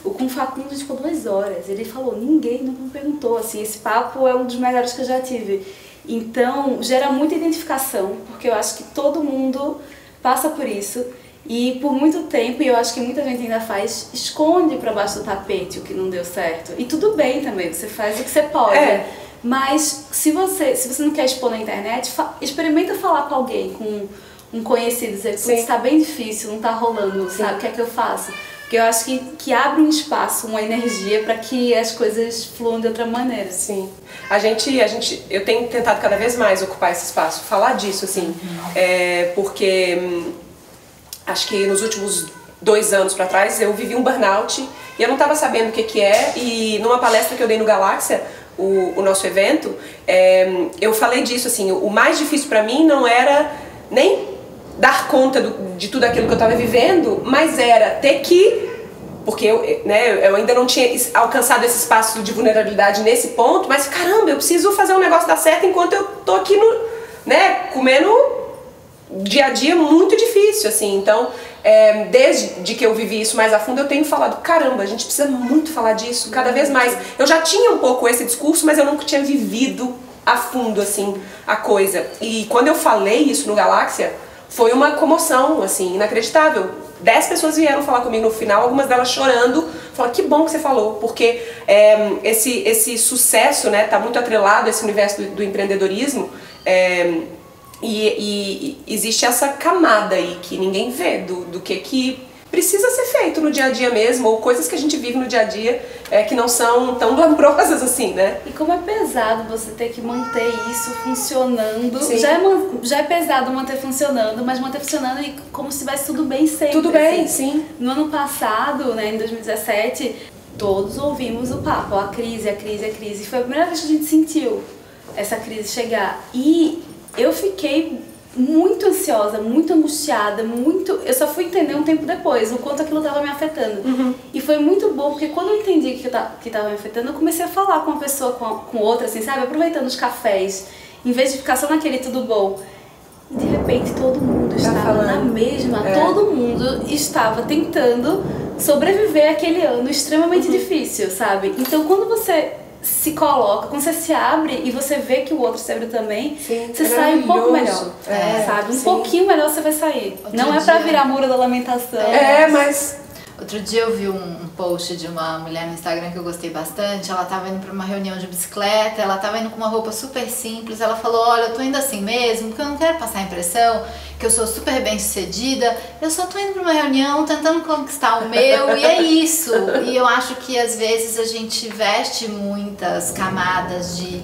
Com o Facundo a gente ficou 2 horas, ele falou, ninguém nunca me perguntou, assim, esse papo é um dos melhores que eu já tive. Então, gera muita identificação, porque eu acho que todo mundo passa por isso. E por muito tempo, e eu acho que muita gente ainda faz, esconde pra baixo do tapete o que não deu certo. E tudo bem também, você faz o que você pode. Mas se você não quer expor na internet, experimenta falar com alguém, com um conhecido, dizer, putz, tá bem difícil, não tá rolando, sabe? O que é que eu faço? Porque eu acho que abre um espaço, uma energia para que as coisas fluam de outra maneira. Sim. Eu tenho tentado cada vez mais ocupar esse espaço, falar disso, assim, porque acho que nos últimos 2 anos para trás eu vivi um burnout e eu não estava sabendo o que é, e numa palestra que eu dei no Galáxia, o nosso evento, eu falei disso, assim, o mais difícil para mim não era nem dar conta de tudo aquilo que eu estava vivendo, mas era ter que, porque eu ainda não tinha alcançado esse espaço de vulnerabilidade nesse ponto, mas caramba, eu preciso fazer um negócio dar certo enquanto eu tô aqui comendo dia a dia muito difícil, assim. Então, desde que eu vivi isso mais a fundo, eu tenho falado, caramba, a gente precisa muito falar disso, cada vez mais. Eu já tinha um pouco esse discurso, mas eu nunca tinha vivido a fundo, assim, a coisa. E quando eu falei isso no Galáxia, foi uma comoção, assim, inacreditável. 10 pessoas vieram falar comigo no final, algumas delas chorando, falaram, que bom que você falou, porque esse sucesso, né, tá muito atrelado a esse universo do empreendedorismo, E existe essa camada aí que ninguém vê do que precisa ser feito no dia a dia mesmo, ou coisas que a gente vive no dia a dia que não são tão glamourosas assim, né? E como é pesado você ter que manter isso funcionando. Já é pesado manter funcionando, mas manter funcionando e como se tivesse tudo bem sempre. Tudo bem, assim. Sim. No ano passado, né, em 2017, todos ouvimos o papo, a crise, a crise, a crise. Foi a primeira vez que a gente sentiu essa crise chegar. E eu fiquei muito ansiosa, muito angustiada, muito... Eu só fui entender um tempo depois o quanto aquilo estava me afetando. Uhum. E foi muito bom, porque quando eu entendi que estava me afetando, eu comecei a falar com uma pessoa, com outra, assim, sabe? Aproveitando os cafés, em vez de ficar só naquele tudo bom. De repente, todo mundo estava na mesma, todo mundo estava tentando sobreviver aquele ano extremamente difícil, sabe? Então, quando você se coloca, quando você se abre e você vê que o outro se abre também, sim, você sai um pouco melhor, sabe? Um pouquinho melhor você vai sair. Não é pra virar muro da lamentação. Mas... Outro dia eu vi um post de uma mulher no Instagram que eu gostei bastante. Ela tava indo pra uma reunião de bicicleta, ela tava indo com uma roupa super simples. Ela falou, olha, eu tô indo assim mesmo, porque eu não quero passar a impressão que eu sou super bem sucedida. Eu só tô indo pra uma reunião tentando conquistar o meu e é isso. E eu acho que às vezes a gente veste muitas camadas de...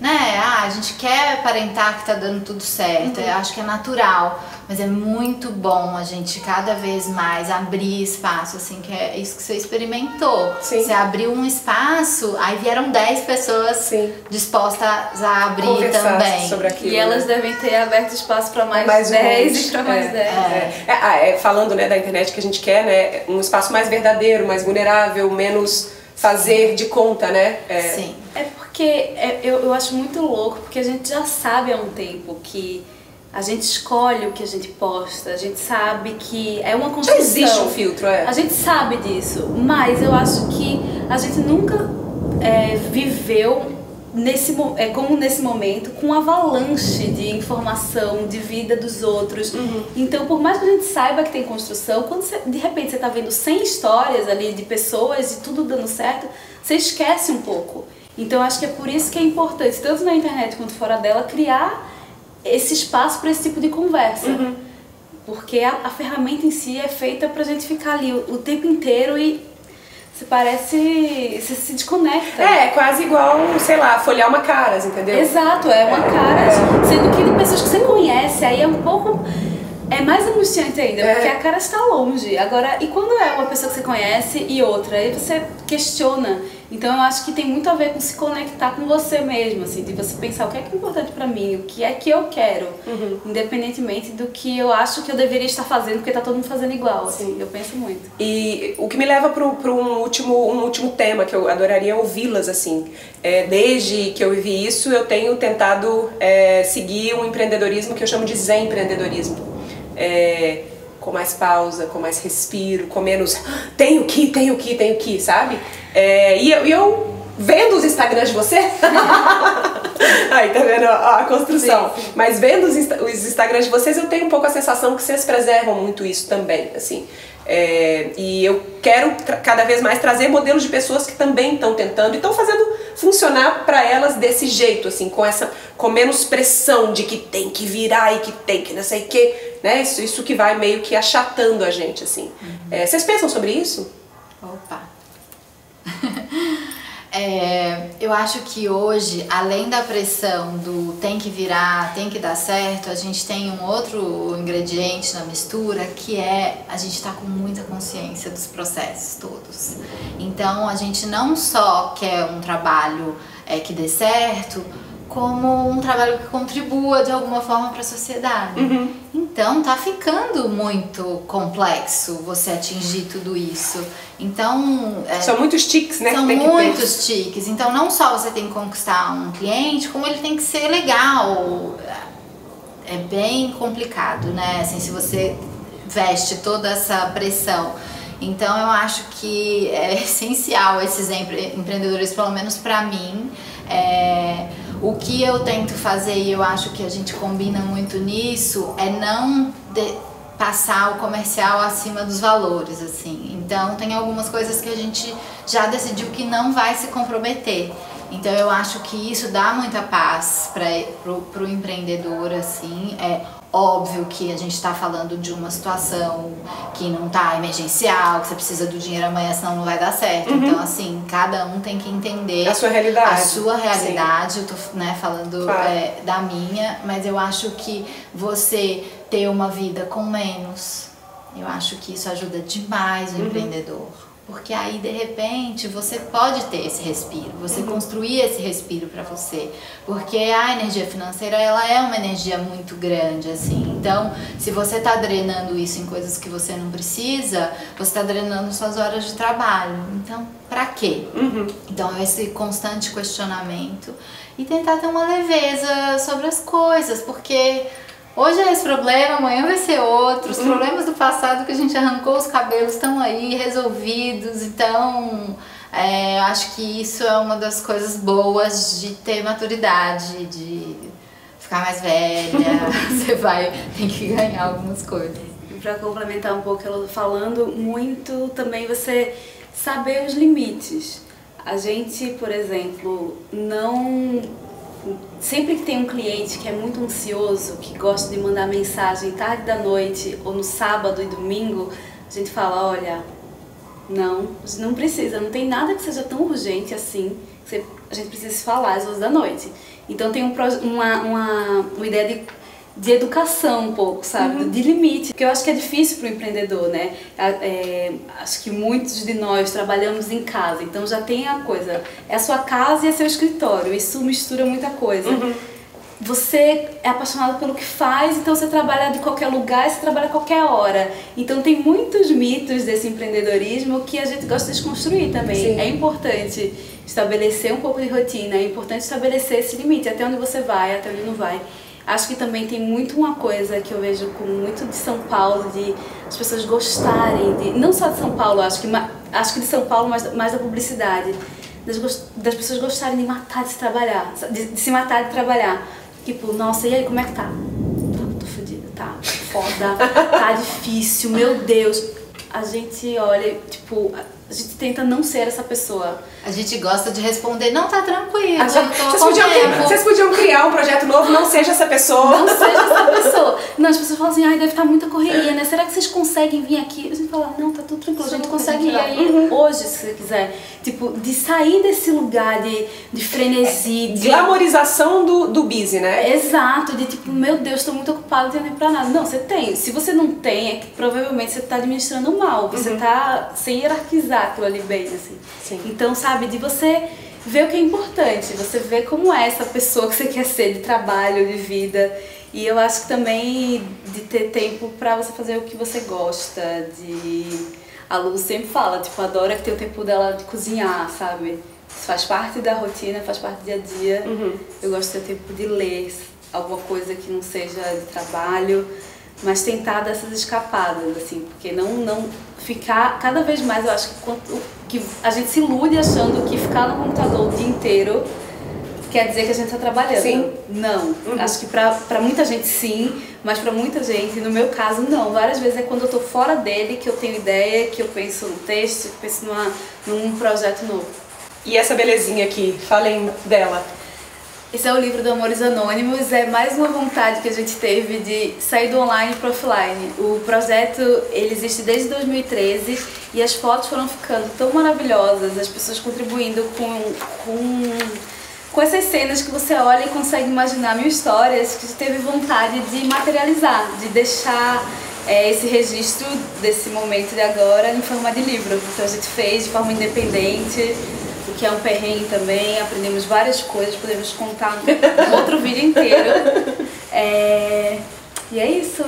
né? Ah, a gente quer aparentar que tá dando tudo certo, eu acho que é natural, mas é muito bom a gente cada vez mais abrir espaço, assim, que é isso que você experimentou. Sim. Você abriu um espaço, aí vieram 10 pessoas dispostas a abrir também. Sobre aquilo, e elas devem ter aberto espaço para mais 10 e para mais 10. Falando, né, da internet que a gente quer, né, um espaço mais verdadeiro, mais vulnerável, menos fazer de conta, né? Sim. Porque eu acho muito louco, porque a gente já sabe há um tempo que a gente escolhe o que a gente posta, a gente sabe que é uma construção. Já existe um filtro, A gente sabe disso, mas eu acho que a gente nunca viveu como nesse momento, com um avalanche de informação, de vida dos outros. Então, por mais que a gente saiba que tem construção, quando você, de repente você tá vendo 100 histórias ali de pessoas e tudo dando certo, você esquece um pouco. Então acho que é por isso que é importante, tanto na internet quanto fora dela, criar esse espaço para esse tipo de conversa. Porque a ferramenta em si é feita pra gente ficar ali o tempo inteiro e você parece... você se desconecta. É quase igual, sei lá, folhear uma Caras, entendeu? Exato, é uma Caras, sendo que de pessoas que você conhece, aí é um pouco... é mais angustiante ainda, porque a cara está longe. Agora, e quando é uma pessoa que você conhece e outra, aí você questiona. Então eu acho que tem muito a ver com se conectar com você mesmo, assim, de você pensar o que é importante pra mim, o que é que eu quero, independentemente do que eu acho que eu deveria estar fazendo, porque tá todo mundo fazendo igual, assim, eu penso muito. E o que me leva para um último tema, que eu adoraria ouvi-las, assim, desde que eu vivi isso, eu tenho tentado seguir um empreendedorismo que eu chamo de zen empreendedorismo. Com mais pausa, com mais respiro, com menos tenho que, sabe? E eu vendo os Instagrams de você, aí tá vendo a construção, sim. Mas vendo os Instagrams de vocês eu tenho um pouco a sensação que vocês preservam muito isso também, assim. E eu quero cada vez mais trazer modelos de pessoas que também estão tentando e estão fazendo funcionar para elas desse jeito, assim, com menos pressão de que tem que virar e que tem que não sei o que, né? Isso que vai meio que achatando a gente, assim. Vocês pensam sobre isso? Opa! Eu acho que hoje, além da pressão do tem que virar, tem que dar certo, a gente tem um outro ingrediente na mistura, que é a gente tá com muita consciência dos processos todos. Então, a gente não só quer um trabalho que dê certo, como um trabalho que contribua de alguma forma para a sociedade. Então tá ficando muito complexo você atingir tudo isso. Então são muitos tiques, né? São muitos tiques. Então não só você tem que conquistar um cliente, como ele tem que ser legal. É bem complicado, né? Assim, se você veste toda essa pressão. Então eu acho que é essencial esses empreendedores, pelo menos para mim. O que eu tento fazer, e eu acho que a gente combina muito nisso, é não passar o comercial acima dos valores, assim. Então, tem algumas coisas que a gente já decidiu que não vai se comprometer. Então eu acho que isso dá muita paz para o empreendedor, assim. É óbvio que a gente está falando de uma situação que não está emergencial, que você precisa do dinheiro amanhã, senão não vai dar certo. Uhum. Então, assim, cada um tem que entender a sua realidade. Sim. Eu tô, né, falando claro. Da minha, mas eu acho que você ter uma vida com menos, eu acho que isso ajuda demais o empreendedor. Porque aí, de repente, você pode ter esse respiro, você construir esse respiro pra você. Porque a energia financeira, ela é uma energia muito grande, assim. Então, se você tá drenando isso em coisas que você não precisa, você tá drenando suas horas de trabalho. Então, pra quê? Então, esse constante questionamento. E tentar ter uma leveza sobre as coisas, porque... hoje é esse problema, amanhã vai ser outro. Os problemas do passado que a gente arrancou os cabelos estão aí resolvidos. Então, acho que isso é uma das coisas boas de ter maturidade, de ficar mais velha. Você vai ter que ganhar algumas coisas. E pra complementar um pouco, ela falando muito também, você saber os limites. A gente, por exemplo, não... sempre que tem um cliente que é muito ansioso, que gosta de mandar mensagem tarde da noite ou no sábado e domingo, a gente fala, olha, não precisa, não tem nada que seja tão urgente assim, que a gente precisa se falar às 11 da noite. Então tem uma ideia de educação um pouco, sabe, de limite, porque eu acho que é difícil para o empreendedor, né, acho que muitos de nós trabalhamos em casa, então já tem a coisa, é a sua casa e é seu escritório, isso mistura muita coisa, você é apaixonado pelo que faz, então você trabalha de qualquer lugar, você trabalha a qualquer hora, então tem muitos mitos desse empreendedorismo que a gente gosta de desconstruir também. Sim. É importante estabelecer um pouco de rotina, é importante estabelecer esse limite, até onde você vai, até onde não vai. Acho que também tem muito uma coisa que eu vejo com muito de São Paulo, de as pessoas gostarem, não só de São Paulo, acho que de São Paulo, mas mais da publicidade, das pessoas gostarem de matar de se trabalhar, de se matar de trabalhar. Tipo, nossa, e aí, como é que tá? Tô fodida, tá foda, tá difícil, meu Deus. A gente olha, tipo... a gente tenta não ser essa pessoa. A gente gosta de responder, não, tá tranquilo. Vocês podiam criar um projeto novo, não seja essa pessoa. Não seja essa pessoa. Não, as pessoas falam assim, ai, deve estar muita correria, né? Será que vocês conseguem vir aqui? A gente fala, não, tá tudo tranquilo, a gente consegue ir aí hoje, se você quiser. Tipo, de sair desse lugar de frenesi. De glamorização do busy, né? Exato, de tipo, meu Deus, tô muito ocupado, não tenho tempo pra nada. Não, você tem. Se você não tem, é que provavelmente você tá administrando mal. Você tá sem hierarquizar aquilo ali bem, assim. Sim. Então, sabe, de você ver o que é importante, você ver como é essa pessoa que você quer ser de trabalho, de vida. E eu acho que também de ter tempo pra você fazer o que você gosta, A Lu sempre fala, tipo, adora que tem o tempo dela de cozinhar, sabe? Isso faz parte da rotina, faz parte do dia a dia. Eu gosto de ter tempo de ler alguma coisa que não seja de trabalho, mas tentar dessas escapadas, assim, porque não ficar, cada vez mais eu acho que a gente se ilude achando que ficar no computador o dia inteiro quer dizer que a gente tá trabalhando. Sim. Não, acho que pra muita gente sim, mas pra muita gente, no meu caso, não. Várias vezes é quando eu tô fora dele que eu tenho ideia, que eu penso no texto, que eu penso num projeto novo. E essa belezinha aqui, falem dela. Esse é o livro do Amores Anônimos, é mais uma vontade que a gente teve de sair do online para o offline. O projeto, ele existe desde 2013 e as fotos foram ficando tão maravilhosas, as pessoas contribuindo com essas cenas que você olha e consegue imaginar mil histórias, que a gente teve vontade de materializar, de deixar esse registro desse momento de agora em forma de livro. Então a gente fez de forma independente, que é um perrengue também, aprendemos várias coisas, podemos contar um outro vídeo inteiro. E é isso.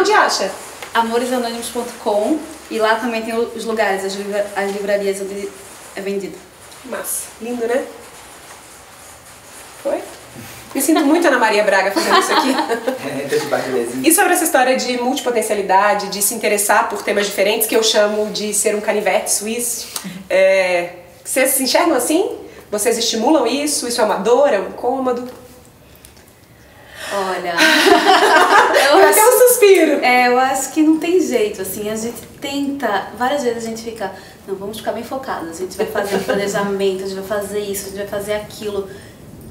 Onde acha? amoresanônimos.com, e lá também tem os lugares, as livrarias onde é vendido. Massa. Lindo, né? Foi? Me sinto muito Ana Maria Braga fazendo isso aqui. E sobre essa história de multipotencialidade, de se interessar por temas diferentes, que eu chamo de ser um canivete suíço, vocês se enxergam assim? Vocês estimulam isso? Isso é uma dor? É um incômodo? Olha... Eu até um suspiro. É, eu acho que não tem jeito, assim, a gente tenta, várias vezes a gente fica, não, vamos ficar bem focado, a gente vai fazer um planejamento, a gente vai fazer isso, a gente vai fazer aquilo.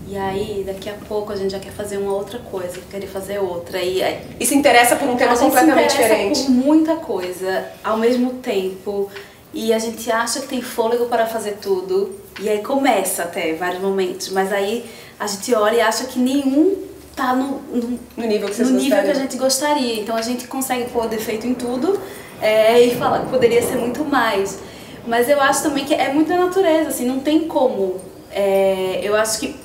E aí, daqui a pouco a gente já quer fazer uma outra coisa, querer fazer outra. E se interessa por um tema completamente diferente. Se interessa por muita coisa ao mesmo tempo. E a gente acha que tem fôlego para fazer tudo. E aí começa até vários momentos. Mas aí a gente olha e acha que nenhum tá no nível que vocês no nível que a gente gostaria. Então a gente consegue pôr defeito em tudo e falar que poderia ser muito mais. Mas eu acho também que é muito da natureza, assim, não tem como. Eu acho que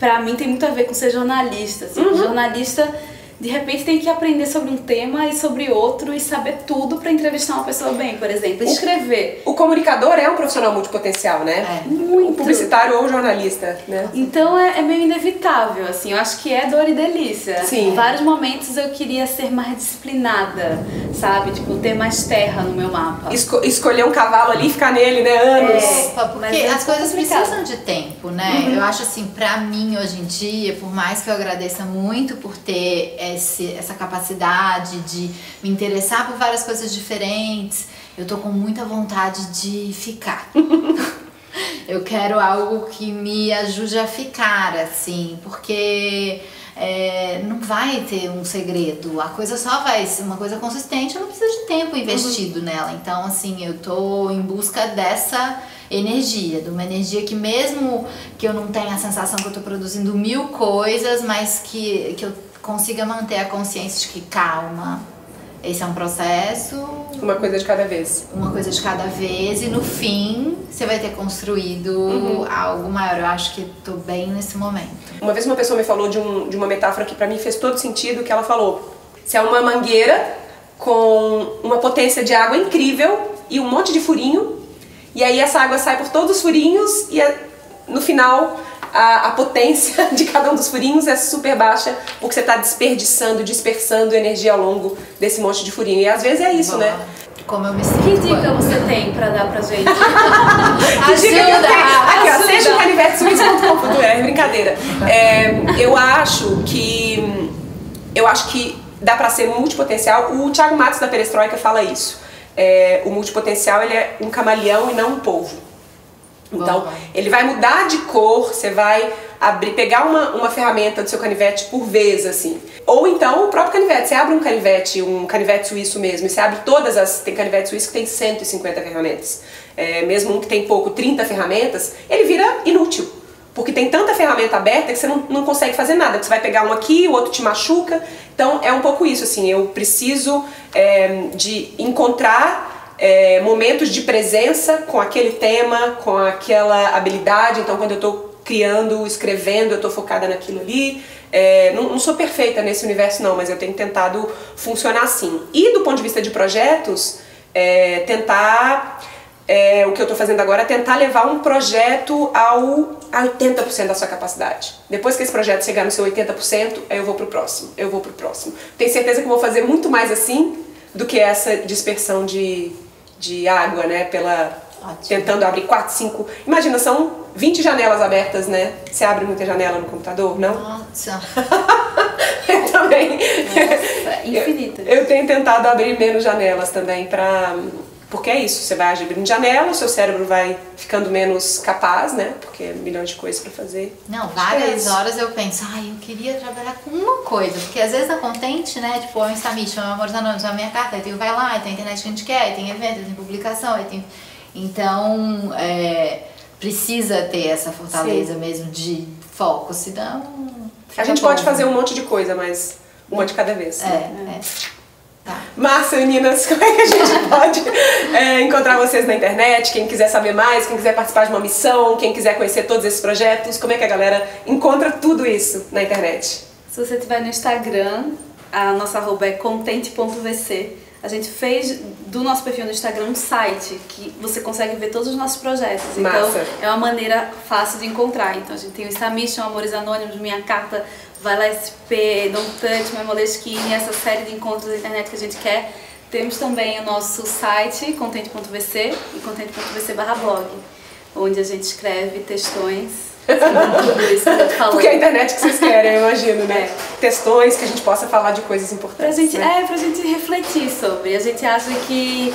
pra mim tem muito a ver com ser jornalista, assim. Uhum. Jornalista, de repente, tem que aprender sobre um tema e sobre outro e saber tudo pra entrevistar uma pessoa bem, por exemplo, escrever. O comunicador é um profissional multipotencial, né? É. Muito. O publicitário ou o jornalista, né? Então é meio inevitável, assim, eu acho que é dor e delícia. Sim. Em vários momentos eu queria ser mais disciplinada, sabe? Tipo, ter mais terra no meu mapa. Escolher um cavalo ali e ficar nele, né? Anos. Porque as coisas precisam de tempo, né? Uhum. Eu acho assim, pra mim, hoje em dia, por mais que eu agradeça muito por ter essa capacidade de me interessar por várias coisas diferentes, eu tô com muita vontade de ficar. Eu quero algo que me ajude a ficar, assim, porque não vai ter um segredo, a coisa só vai ser uma coisa consistente, eu não preciso de tempo investido nela. Então, assim, eu tô em busca dessa energia, de uma energia que, mesmo que eu não tenha a sensação que eu tô produzindo mil coisas, mas que eu consiga manter a consciência de que, calma, esse é um processo. Uma coisa de cada vez. Uma coisa de cada vez, e no fim você vai ter construído algo maior. Eu acho que tô bem nesse momento. Uma vez uma pessoa me falou de uma metáfora que pra mim fez todo sentido, que ela falou: se é uma mangueira com uma potência de água incrível e um monte de furinho, e aí essa água sai por todos os furinhos e no final a potência de cada um dos furinhos é super baixa, porque você está dispersando energia ao longo desse monte de furinho. E às vezes é isso, né? Como eu me sinto. Que dica você tem pra dar pra gente? Ajuda! Aqui, ó, sejauniversosuiz.com.br, brincadeira. Eu acho que dá pra ser multipotencial. O Thiago Matos, da Perestroika, fala isso. O multipotencial, ele é um camaleão e não um polvo. Então, ele vai mudar de cor, você vai pegar uma ferramenta do seu canivete por vez, assim. Ou então, o próprio canivete. Você abre um canivete suíço mesmo, e você abre todas as... Tem canivete suíço que tem 150 ferramentas. Mesmo um que tem pouco, 30 ferramentas, ele vira inútil. Porque tem tanta ferramenta aberta que você não consegue fazer nada. Você vai pegar um aqui, o outro te machuca. Então, é um pouco isso, assim. Eu preciso de encontrar... momentos de presença com aquele tema, com aquela habilidade. Então, quando eu tô criando, escrevendo, eu tô focada naquilo ali. Não sou perfeita nesse universo não, mas eu tenho tentado funcionar assim. E do ponto de vista de projetos, o que eu tô fazendo agora é tentar levar um projeto a 80% da sua capacidade. Depois que esse projeto chegar no seu 80%, aí eu vou pro próximo, Tenho certeza que eu vou fazer muito mais assim do que essa dispersão de água, né? Ótimo. Tentando abrir 4, 5... Imagina, são 20 janelas abertas, né? Você abre muita janela no computador, não? Nossa! Eu também... Nossa, infinita. Eu tenho tentado abrir menos janelas também pra... Porque é isso, você vai abrindo janela, o seu cérebro vai ficando menos capaz, né? Porque é milhões de coisas pra fazer. Não, várias horas eu penso, eu queria trabalhar com uma coisa. Porque às vezes a Contente, né? Tipo, o InstaMission, o Amores Anônimos, a Minha Carta, aí tem o Vai Lá, aí tem a Internet que a gente quer, aí tem evento, aí tem publicação, aí tem... Então, precisa ter essa fortaleza. Sim. Mesmo de foco, senão... A gente pode fazer um monte de coisa, mas uma de cada vez. Né? Tá. Massa, meninas, como é que a gente pode encontrar vocês na internet? Quem quiser saber mais, quem quiser participar de uma missão, quem quiser conhecer todos esses projetos, como é que a galera encontra tudo isso na internet? Se você estiver no Instagram, a nossa arroba é contente.vc. A gente fez do nosso perfil no Instagram um site que você consegue ver todos os nossos projetos. Massa. Então é uma maneira fácil de encontrar. Então a gente tem o InstaMission, Amores Anônimos, Minha Carta... Vai Lá SP, Don't Touch My Moleskine, essa série de encontros da internet que a gente quer. Temos também o nosso site, contente.vc e contente.vc/blog, onde a gente escreve textões Porque é a internet que vocês querem, eu imagino, né? É. Textões que a gente possa falar de coisas importantes. Pra gente refletir sobre. A gente acha que...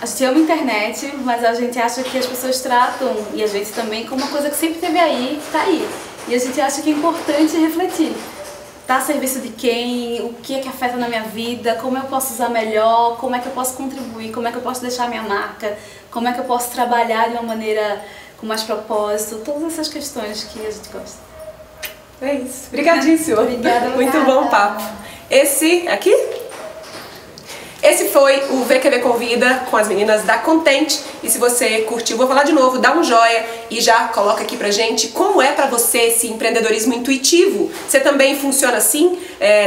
A gente ama a internet, mas a gente acha que as pessoas tratam, e a gente também, como uma coisa que sempre teve aí, que tá aí. E a gente acha que é importante refletir. Tá a serviço de quem? O que é que afeta na minha vida? Como eu posso usar melhor? Como é que eu posso contribuir? Como é que eu posso deixar a minha marca? Como é que eu posso trabalhar de uma maneira com mais propósito? Todas essas questões que a gente gosta. É isso. Obrigadíssimo. Obrigada. Muito bom papo. Esse aqui? Esse foi o VQV Convida com as meninas da Contente. E se você curtiu, vou falar de novo, dá um joia e já coloca aqui pra gente como é pra você esse empreendedorismo intuitivo. Você também funciona assim,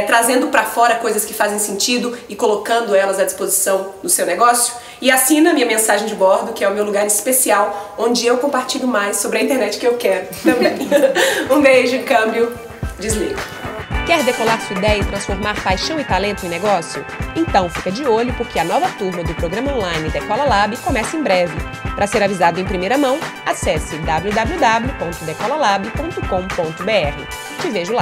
trazendo pra fora coisas que fazem sentido e colocando elas à disposição do seu negócio? E assina minha mensagem de bordo, que é o meu lugar especial, onde eu compartilho mais sobre a internet que eu quero também. Um beijo, câmbio, desliga. Quer decolar sua ideia e transformar paixão e talento em negócio? Então fica de olho, porque a nova turma do programa online Decola Lab começa em breve. Para ser avisado em primeira mão, acesse www.decolalab.com.br. Te vejo lá!